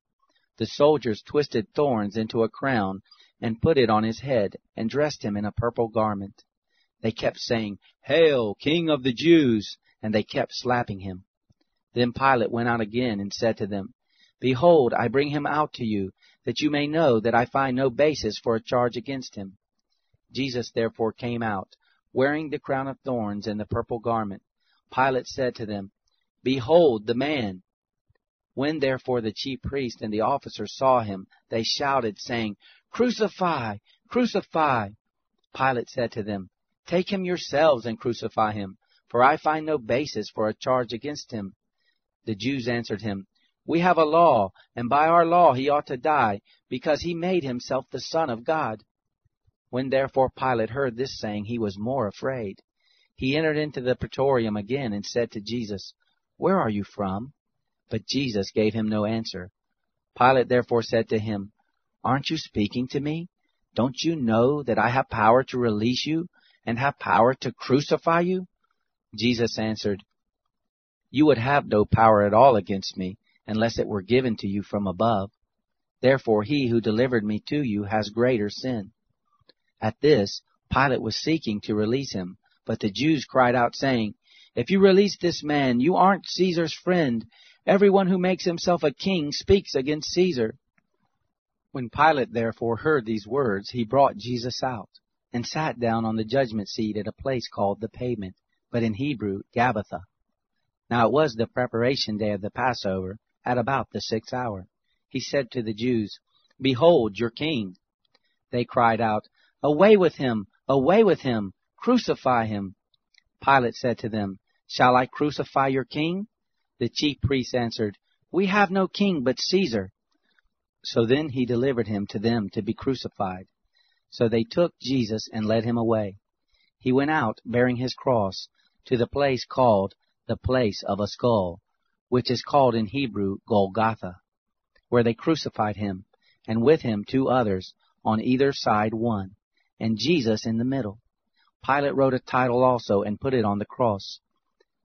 The soldiers twisted thorns into a crown and put it on his head and dressed him in a purple garment. They kept saying, Hail, King of the Jews! And they kept slapping him. Then Pilate went out again and said to them, Behold, I bring him out to you, that you may know that I find no basis for a charge against him. Jesus therefore came out, wearing the crown of thorns and the purple garment. Pilate said to them, Behold the man! When therefore the chief priest and the officers saw him, they shouted, saying, Crucify! Crucify! Pilate said to them, Take him yourselves and crucify him, for I find no basis for a charge against him. The Jews answered him, We have a law, and by our law he ought to die, because he made himself the Son of God. When therefore Pilate heard this saying, he was more afraid. He entered into the praetorium again and said to Jesus, Where are you from? But Jesus gave him no answer. Pilate therefore said to him, Aren't you speaking to me? Don't you know that I have power to release you and have power to crucify you? Jesus answered, You would have no power at all against me, unless it were given to you from above. Therefore he who delivered me to you has greater sin. At this, Pilate was seeking to release him, but the Jews cried out, saying, If you release this man, you aren't Caesar's friend. Everyone who makes himself a king speaks against Caesar. When Pilate therefore heard these words, he brought Jesus out, and sat down on the judgment seat at a place called the Pavement, but in Hebrew, Gabbatha. Now it was the preparation day of the Passover, at about the 6th hour. He said to the Jews, Behold your king! They cried out, Away with him! Away with him! Crucify him. Pilate said to them, Shall I crucify your king? The chief priests answered, We have no king but Caesar. So then he delivered him to them to be crucified. So they took Jesus and led him away. He went out, bearing his cross, to the place called the Place of a Skull, which is called in Hebrew Golgotha, where they crucified him, and with him 2 others, on either side one, and Jesus in the middle. Pilate wrote a title also and put it on the cross.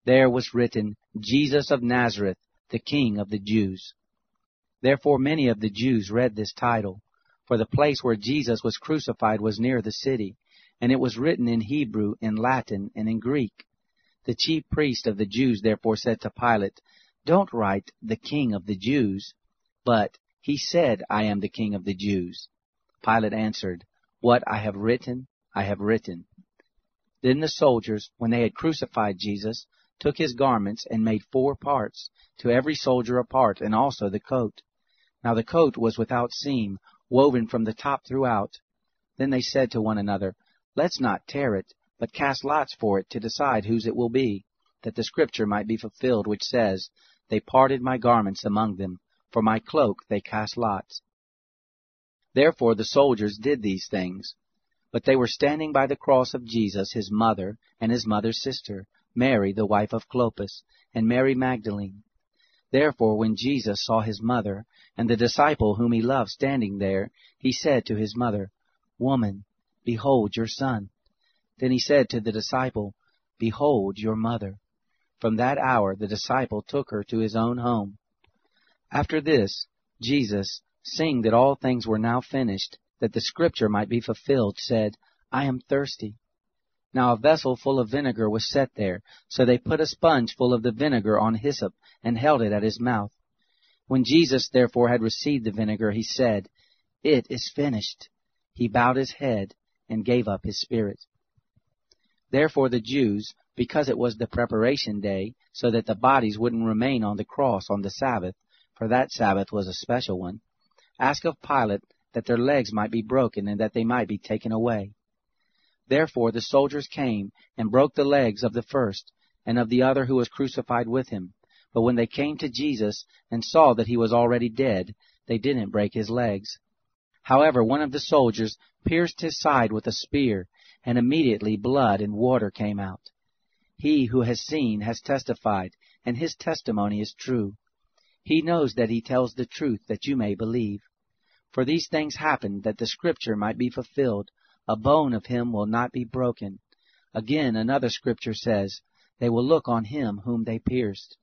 There was written, Jesus of Nazareth, the King of the Jews. Therefore many of the Jews read this title, for the place where Jesus was crucified was near the city, and it was written in Hebrew, in Latin, and in Greek. The chief priest of the Jews therefore said to Pilate, Don't write, the King of the Jews, but he said, I am the King of the Jews. Pilate answered, What I have written, I have written. Then the soldiers, when they had crucified Jesus, took his garments and made 4 parts, to every soldier a part, and also the coat. Now the coat was without seam, woven from the top throughout. Then they said to one another, Let's not tear it, but cast lots for it to decide whose it will be, that the scripture might be fulfilled, which says, They parted my garments among them, for my cloak they cast lots. Therefore the soldiers did these things. But they were standing by the cross of Jesus, his mother, and his mother's sister, Mary the wife of Clopas, and Mary Magdalene. Therefore when Jesus saw his mother, and the disciple whom he loved standing there, he said to his mother, Woman, behold your son. Then he said to the disciple, Behold your mother. From that hour the disciple took her to his own home. After this, Jesus, seeing that all things were now finished, that the scripture might be fulfilled, said, I am thirsty. Now a vessel full of vinegar was set there, so they put a sponge full of the vinegar on hyssop, and held it at his mouth. When Jesus therefore had received the vinegar, he said, It is finished. He bowed his head, and gave up his spirit. Therefore the Jews, because it was the preparation day, so that the bodies wouldn't remain on the cross on the Sabbath, for that Sabbath was a special one, asked of Pilate that their legs might be broken, and that they might be taken away. Therefore the soldiers came, and broke the legs of the first, and of the other who was crucified with him. But when they came to Jesus, and saw that he was already dead, they didn't break his legs. However, one of the soldiers pierced his side with a spear, and immediately blood and water came out. He who has seen has testified, and his testimony is true. He knows that he tells the truth, that you may believe. For these things happened, that the scripture might be fulfilled, A bone of him will not be broken. Again, another scripture says, They will look on him whom they pierced.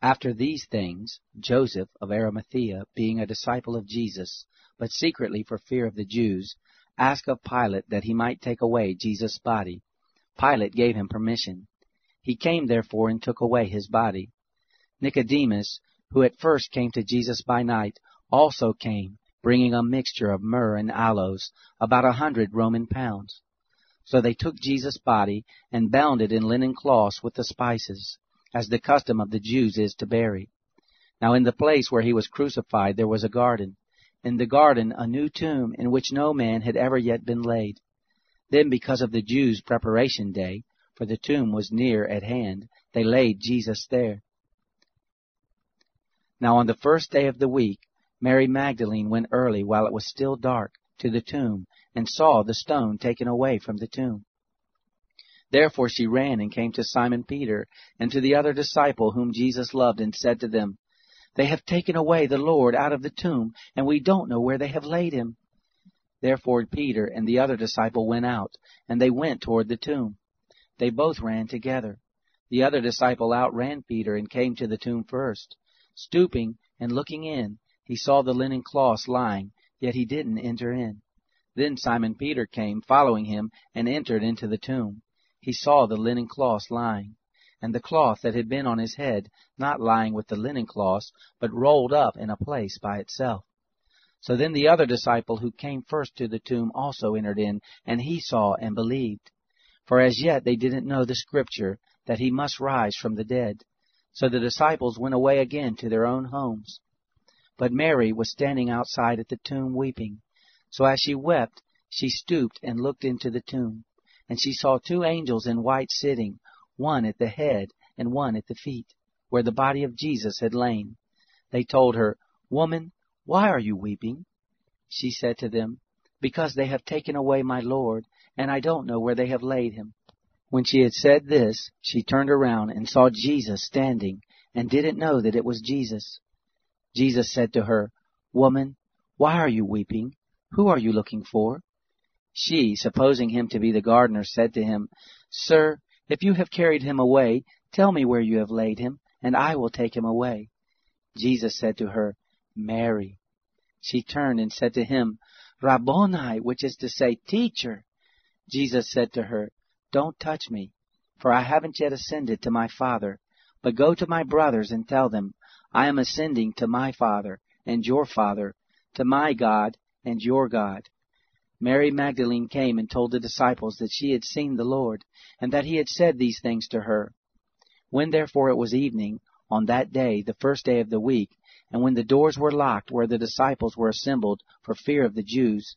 After these things, Joseph of Arimathea, being a disciple of Jesus, but secretly for fear of the Jews, asked of Pilate that he might take away Jesus' body. Pilate gave him permission. He came therefore and took away his body. Nicodemus, who at first came to Jesus by night, also came, bringing a mixture of myrrh and aloes, about 100 Roman pounds. So they took Jesus' body and bound it in linen cloths with the spices, as the custom of the Jews is to bury. Now in the place where he was crucified there was a garden. In the garden a new tomb in which no man had ever yet been laid. Then because of the Jews' preparation day, for the tomb was near at hand, they laid Jesus there. Now on the first day of the week, Mary Magdalene went early while it was still dark to the tomb and saw the stone taken away from the tomb. Therefore she ran and came to Simon Peter and to the other disciple whom Jesus loved and said to them, They have taken away the Lord out of the tomb, and we don't know where they have laid him. Therefore Peter and the other disciple went out, and they went toward the tomb. They both ran together. The other disciple outran Peter and came to the tomb first. Stooping and looking in, he saw the linen cloths lying, yet he didn't enter in. Then Simon Peter came, following him, and entered into the tomb. He saw the linen cloths lying, and the cloth that had been on his head, not lying with the linen cloths, but rolled up in a place by itself. So then the other disciple who came first to the tomb also entered in, and he saw and believed. For as yet they didn't know the scripture, that he must rise from the dead. So the disciples went away again to their own homes. But Mary was standing outside at the tomb weeping. So as she wept, she stooped and looked into the tomb. And she saw two angels in white sitting, one at the head and one at the feet, where the body of Jesus had lain. They told her, "Woman, why are you weeping?" She said to them, "Because they have taken away my Lord, and I don't know where they have laid him." When she had said this, she turned around and saw Jesus standing, and didn't know that it was Jesus. Jesus said to her, "Woman, why are you weeping? Who are you looking for?" She, supposing him to be the gardener, said to him, "Sir, if you have carried him away, tell me where you have laid him, and I will take him away." Jesus said to her, "Mary." She turned and said to him, "Rabboni," which is to say, "Teacher." Jesus said to her, "Don't touch me, for I haven't yet ascended to my Father. But go to my brothers and tell them, I am ascending to my Father and your Father, to my God and your God." Mary Magdalene came and told the disciples that she had seen the Lord, and that he had said these things to her. When therefore it was evening, on that day, the first day of the week, and when the doors were locked where the disciples were assembled for fear of the Jews,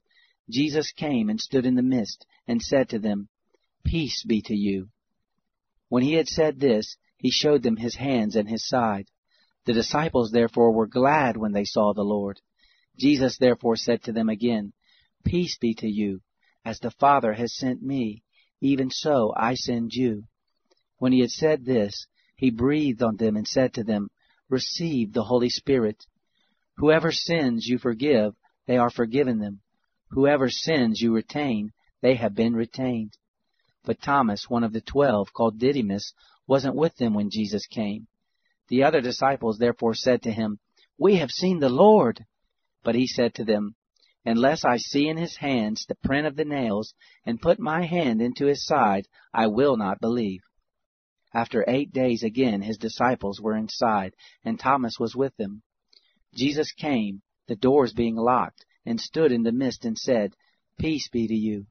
Jesus came and stood in the midst, and said to them, "Peace be to you." When he had said this, he showed them his hands and his side. The disciples therefore were glad when they saw the Lord. Jesus therefore said to them again, "Peace be to you. As the Father has sent me, even so I send you." When he had said this, he breathed on them and said to them, "Receive the Holy Spirit. Whoever sins you forgive, they are forgiven them. Whoever sins you retain, they have been retained." But Thomas, one of the 12, called Didymus, wasn't with them when Jesus came. The other disciples therefore said to him, "We have seen the Lord." But he said to them, "Unless I see in his hands the print of the nails, and put my hand into his side, I will not believe." After 8 days again his disciples were inside, and Thomas was with them. Jesus came, the doors being locked, and stood in the midst and said, "Peace be to you."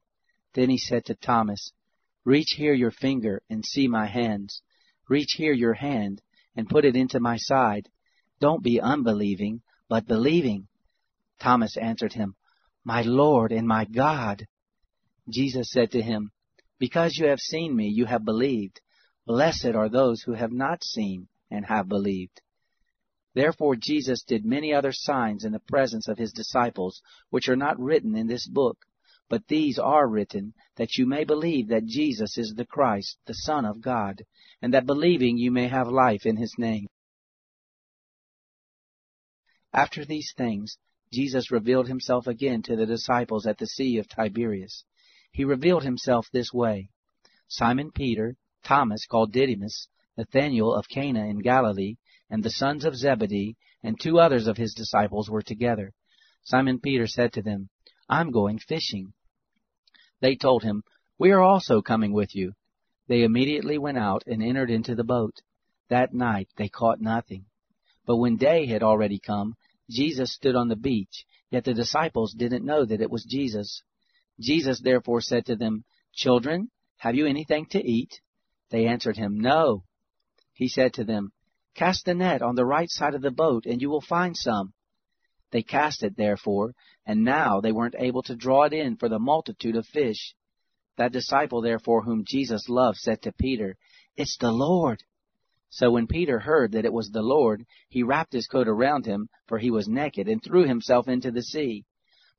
Then he said to Thomas, "Reach here your finger and see my hands. Reach here your hand and put it into my side. Don't be unbelieving, but believing." Thomas answered him, "My Lord and my God." Jesus said to him, "Because you have seen me, you have believed. Blessed are those who have not seen and have believed." Therefore Jesus did many other signs in the presence of his disciples, which are not written in this book. But these are written, that you may believe that Jesus is the Christ, the Son of God, and that believing you may have life in his name. After these things, Jesus revealed himself again to the disciples at the Sea of Tiberias. He revealed himself this way: Simon Peter, Thomas called Didymus, Nathanael of Cana in Galilee, and the sons of Zebedee, and 2 others of his disciples were together. Simon Peter said to them, "I'm going fishing." They told him, "We are also coming with you." They immediately went out and entered into the boat. That night they caught nothing. But when day had already come, Jesus stood on the beach, yet the disciples didn't know that it was Jesus. Jesus therefore said to them, "Children, have you anything to eat?" They answered him, "No." He said to them, "Cast the net on the right side of the boat, and you will find some." They cast it therefore, and now they weren't able to draw it in for the multitude of fish. That disciple therefore whom Jesus loved said to Peter, "It's the Lord." So when Peter heard that it was the Lord, he wrapped his coat around him, for he was naked, and threw himself into the sea.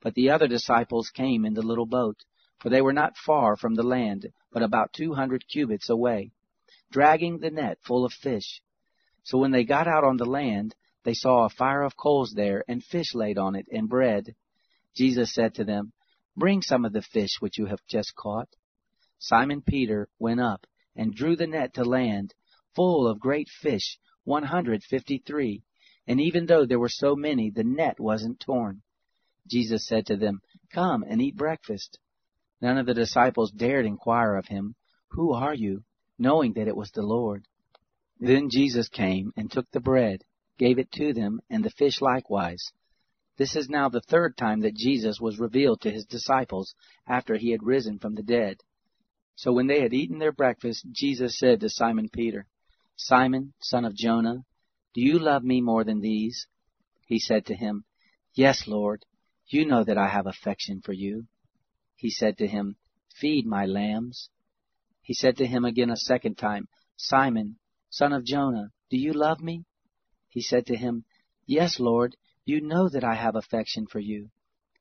But the other disciples came in the little boat, for they were not far from the land, but about 200 cubits away, dragging the net full of fish. So when they got out on the land, they saw a fire of coals there, and fish laid on it, and bread. Jesus said to them, "Bring some of the fish which you have just caught." Simon Peter went up and drew the net to land, full of great fish, 153. And even though there were so many, the net wasn't torn. Jesus said to them, "Come and eat breakfast." None of the disciples dared inquire of him, "Who are you?" knowing that it was the Lord. Then Jesus came and took the bread, gave it to them, and the fish likewise. This is now the 3rd time that Jesus was revealed to his disciples after he had risen from the dead. So when they had eaten their breakfast, Jesus said to Simon Peter, "Simon, son of Jonah, do you love me more than these?" He said to him, "Yes, Lord, you know that I have affection for you." He said to him, Feed my lambs. He said to him again a second time, Simon, son of Jonah, do you love me? He said to him, Yes, Lord, you know that I have affection for you.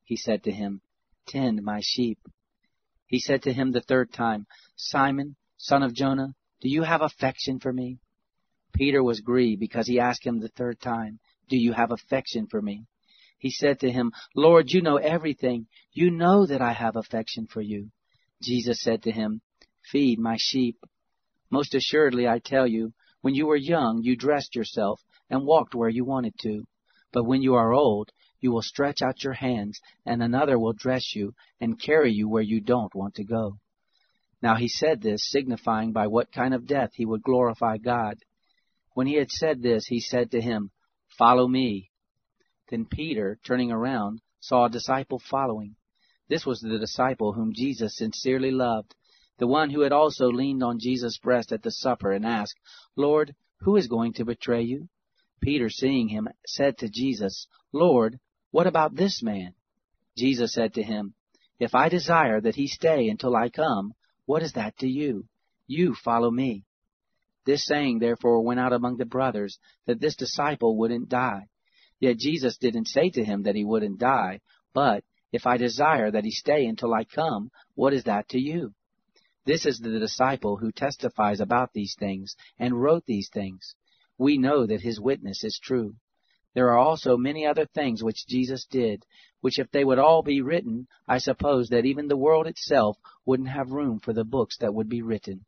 He said to him, Tend my sheep. He said to him the third time, Simon, son of Jonah, do you have affection for me? Peter was grieved because he asked him the third time, Do you have affection for me? He said to him, Lord, you know everything. You know that I have affection for you. Jesus said to him, Feed my sheep. Most assuredly, I tell you, when you were young, you dressed yourself and walked where you wanted to. But when you are old, you will stretch out your hands, and another will dress you and carry you where you don't want to go. Now he said this, signifying by what kind of death he would glorify God. When he had said this, he said to him, Follow me. Then Peter, turning around, saw a disciple following. This was the disciple whom Jesus sincerely loved, the one who had also leaned on Jesus' breast at the supper and asked, Lord, who is going to betray you? Peter, seeing him, said to Jesus, Lord, what about this man? Jesus said to him, If I desire that he stay until I come, what is that to you? You follow me. This saying, therefore, went out among the brothers, that this disciple wouldn't die. Yet Jesus didn't say to him that he wouldn't die, but, If I desire that he stay until I come, what is that to you? This is the disciple who testifies about these things and wrote these things. We know that his witness is true. There are also many other things which Jesus did, which if they would all be written, I suppose that even the world itself wouldn't have room for the books that would be written.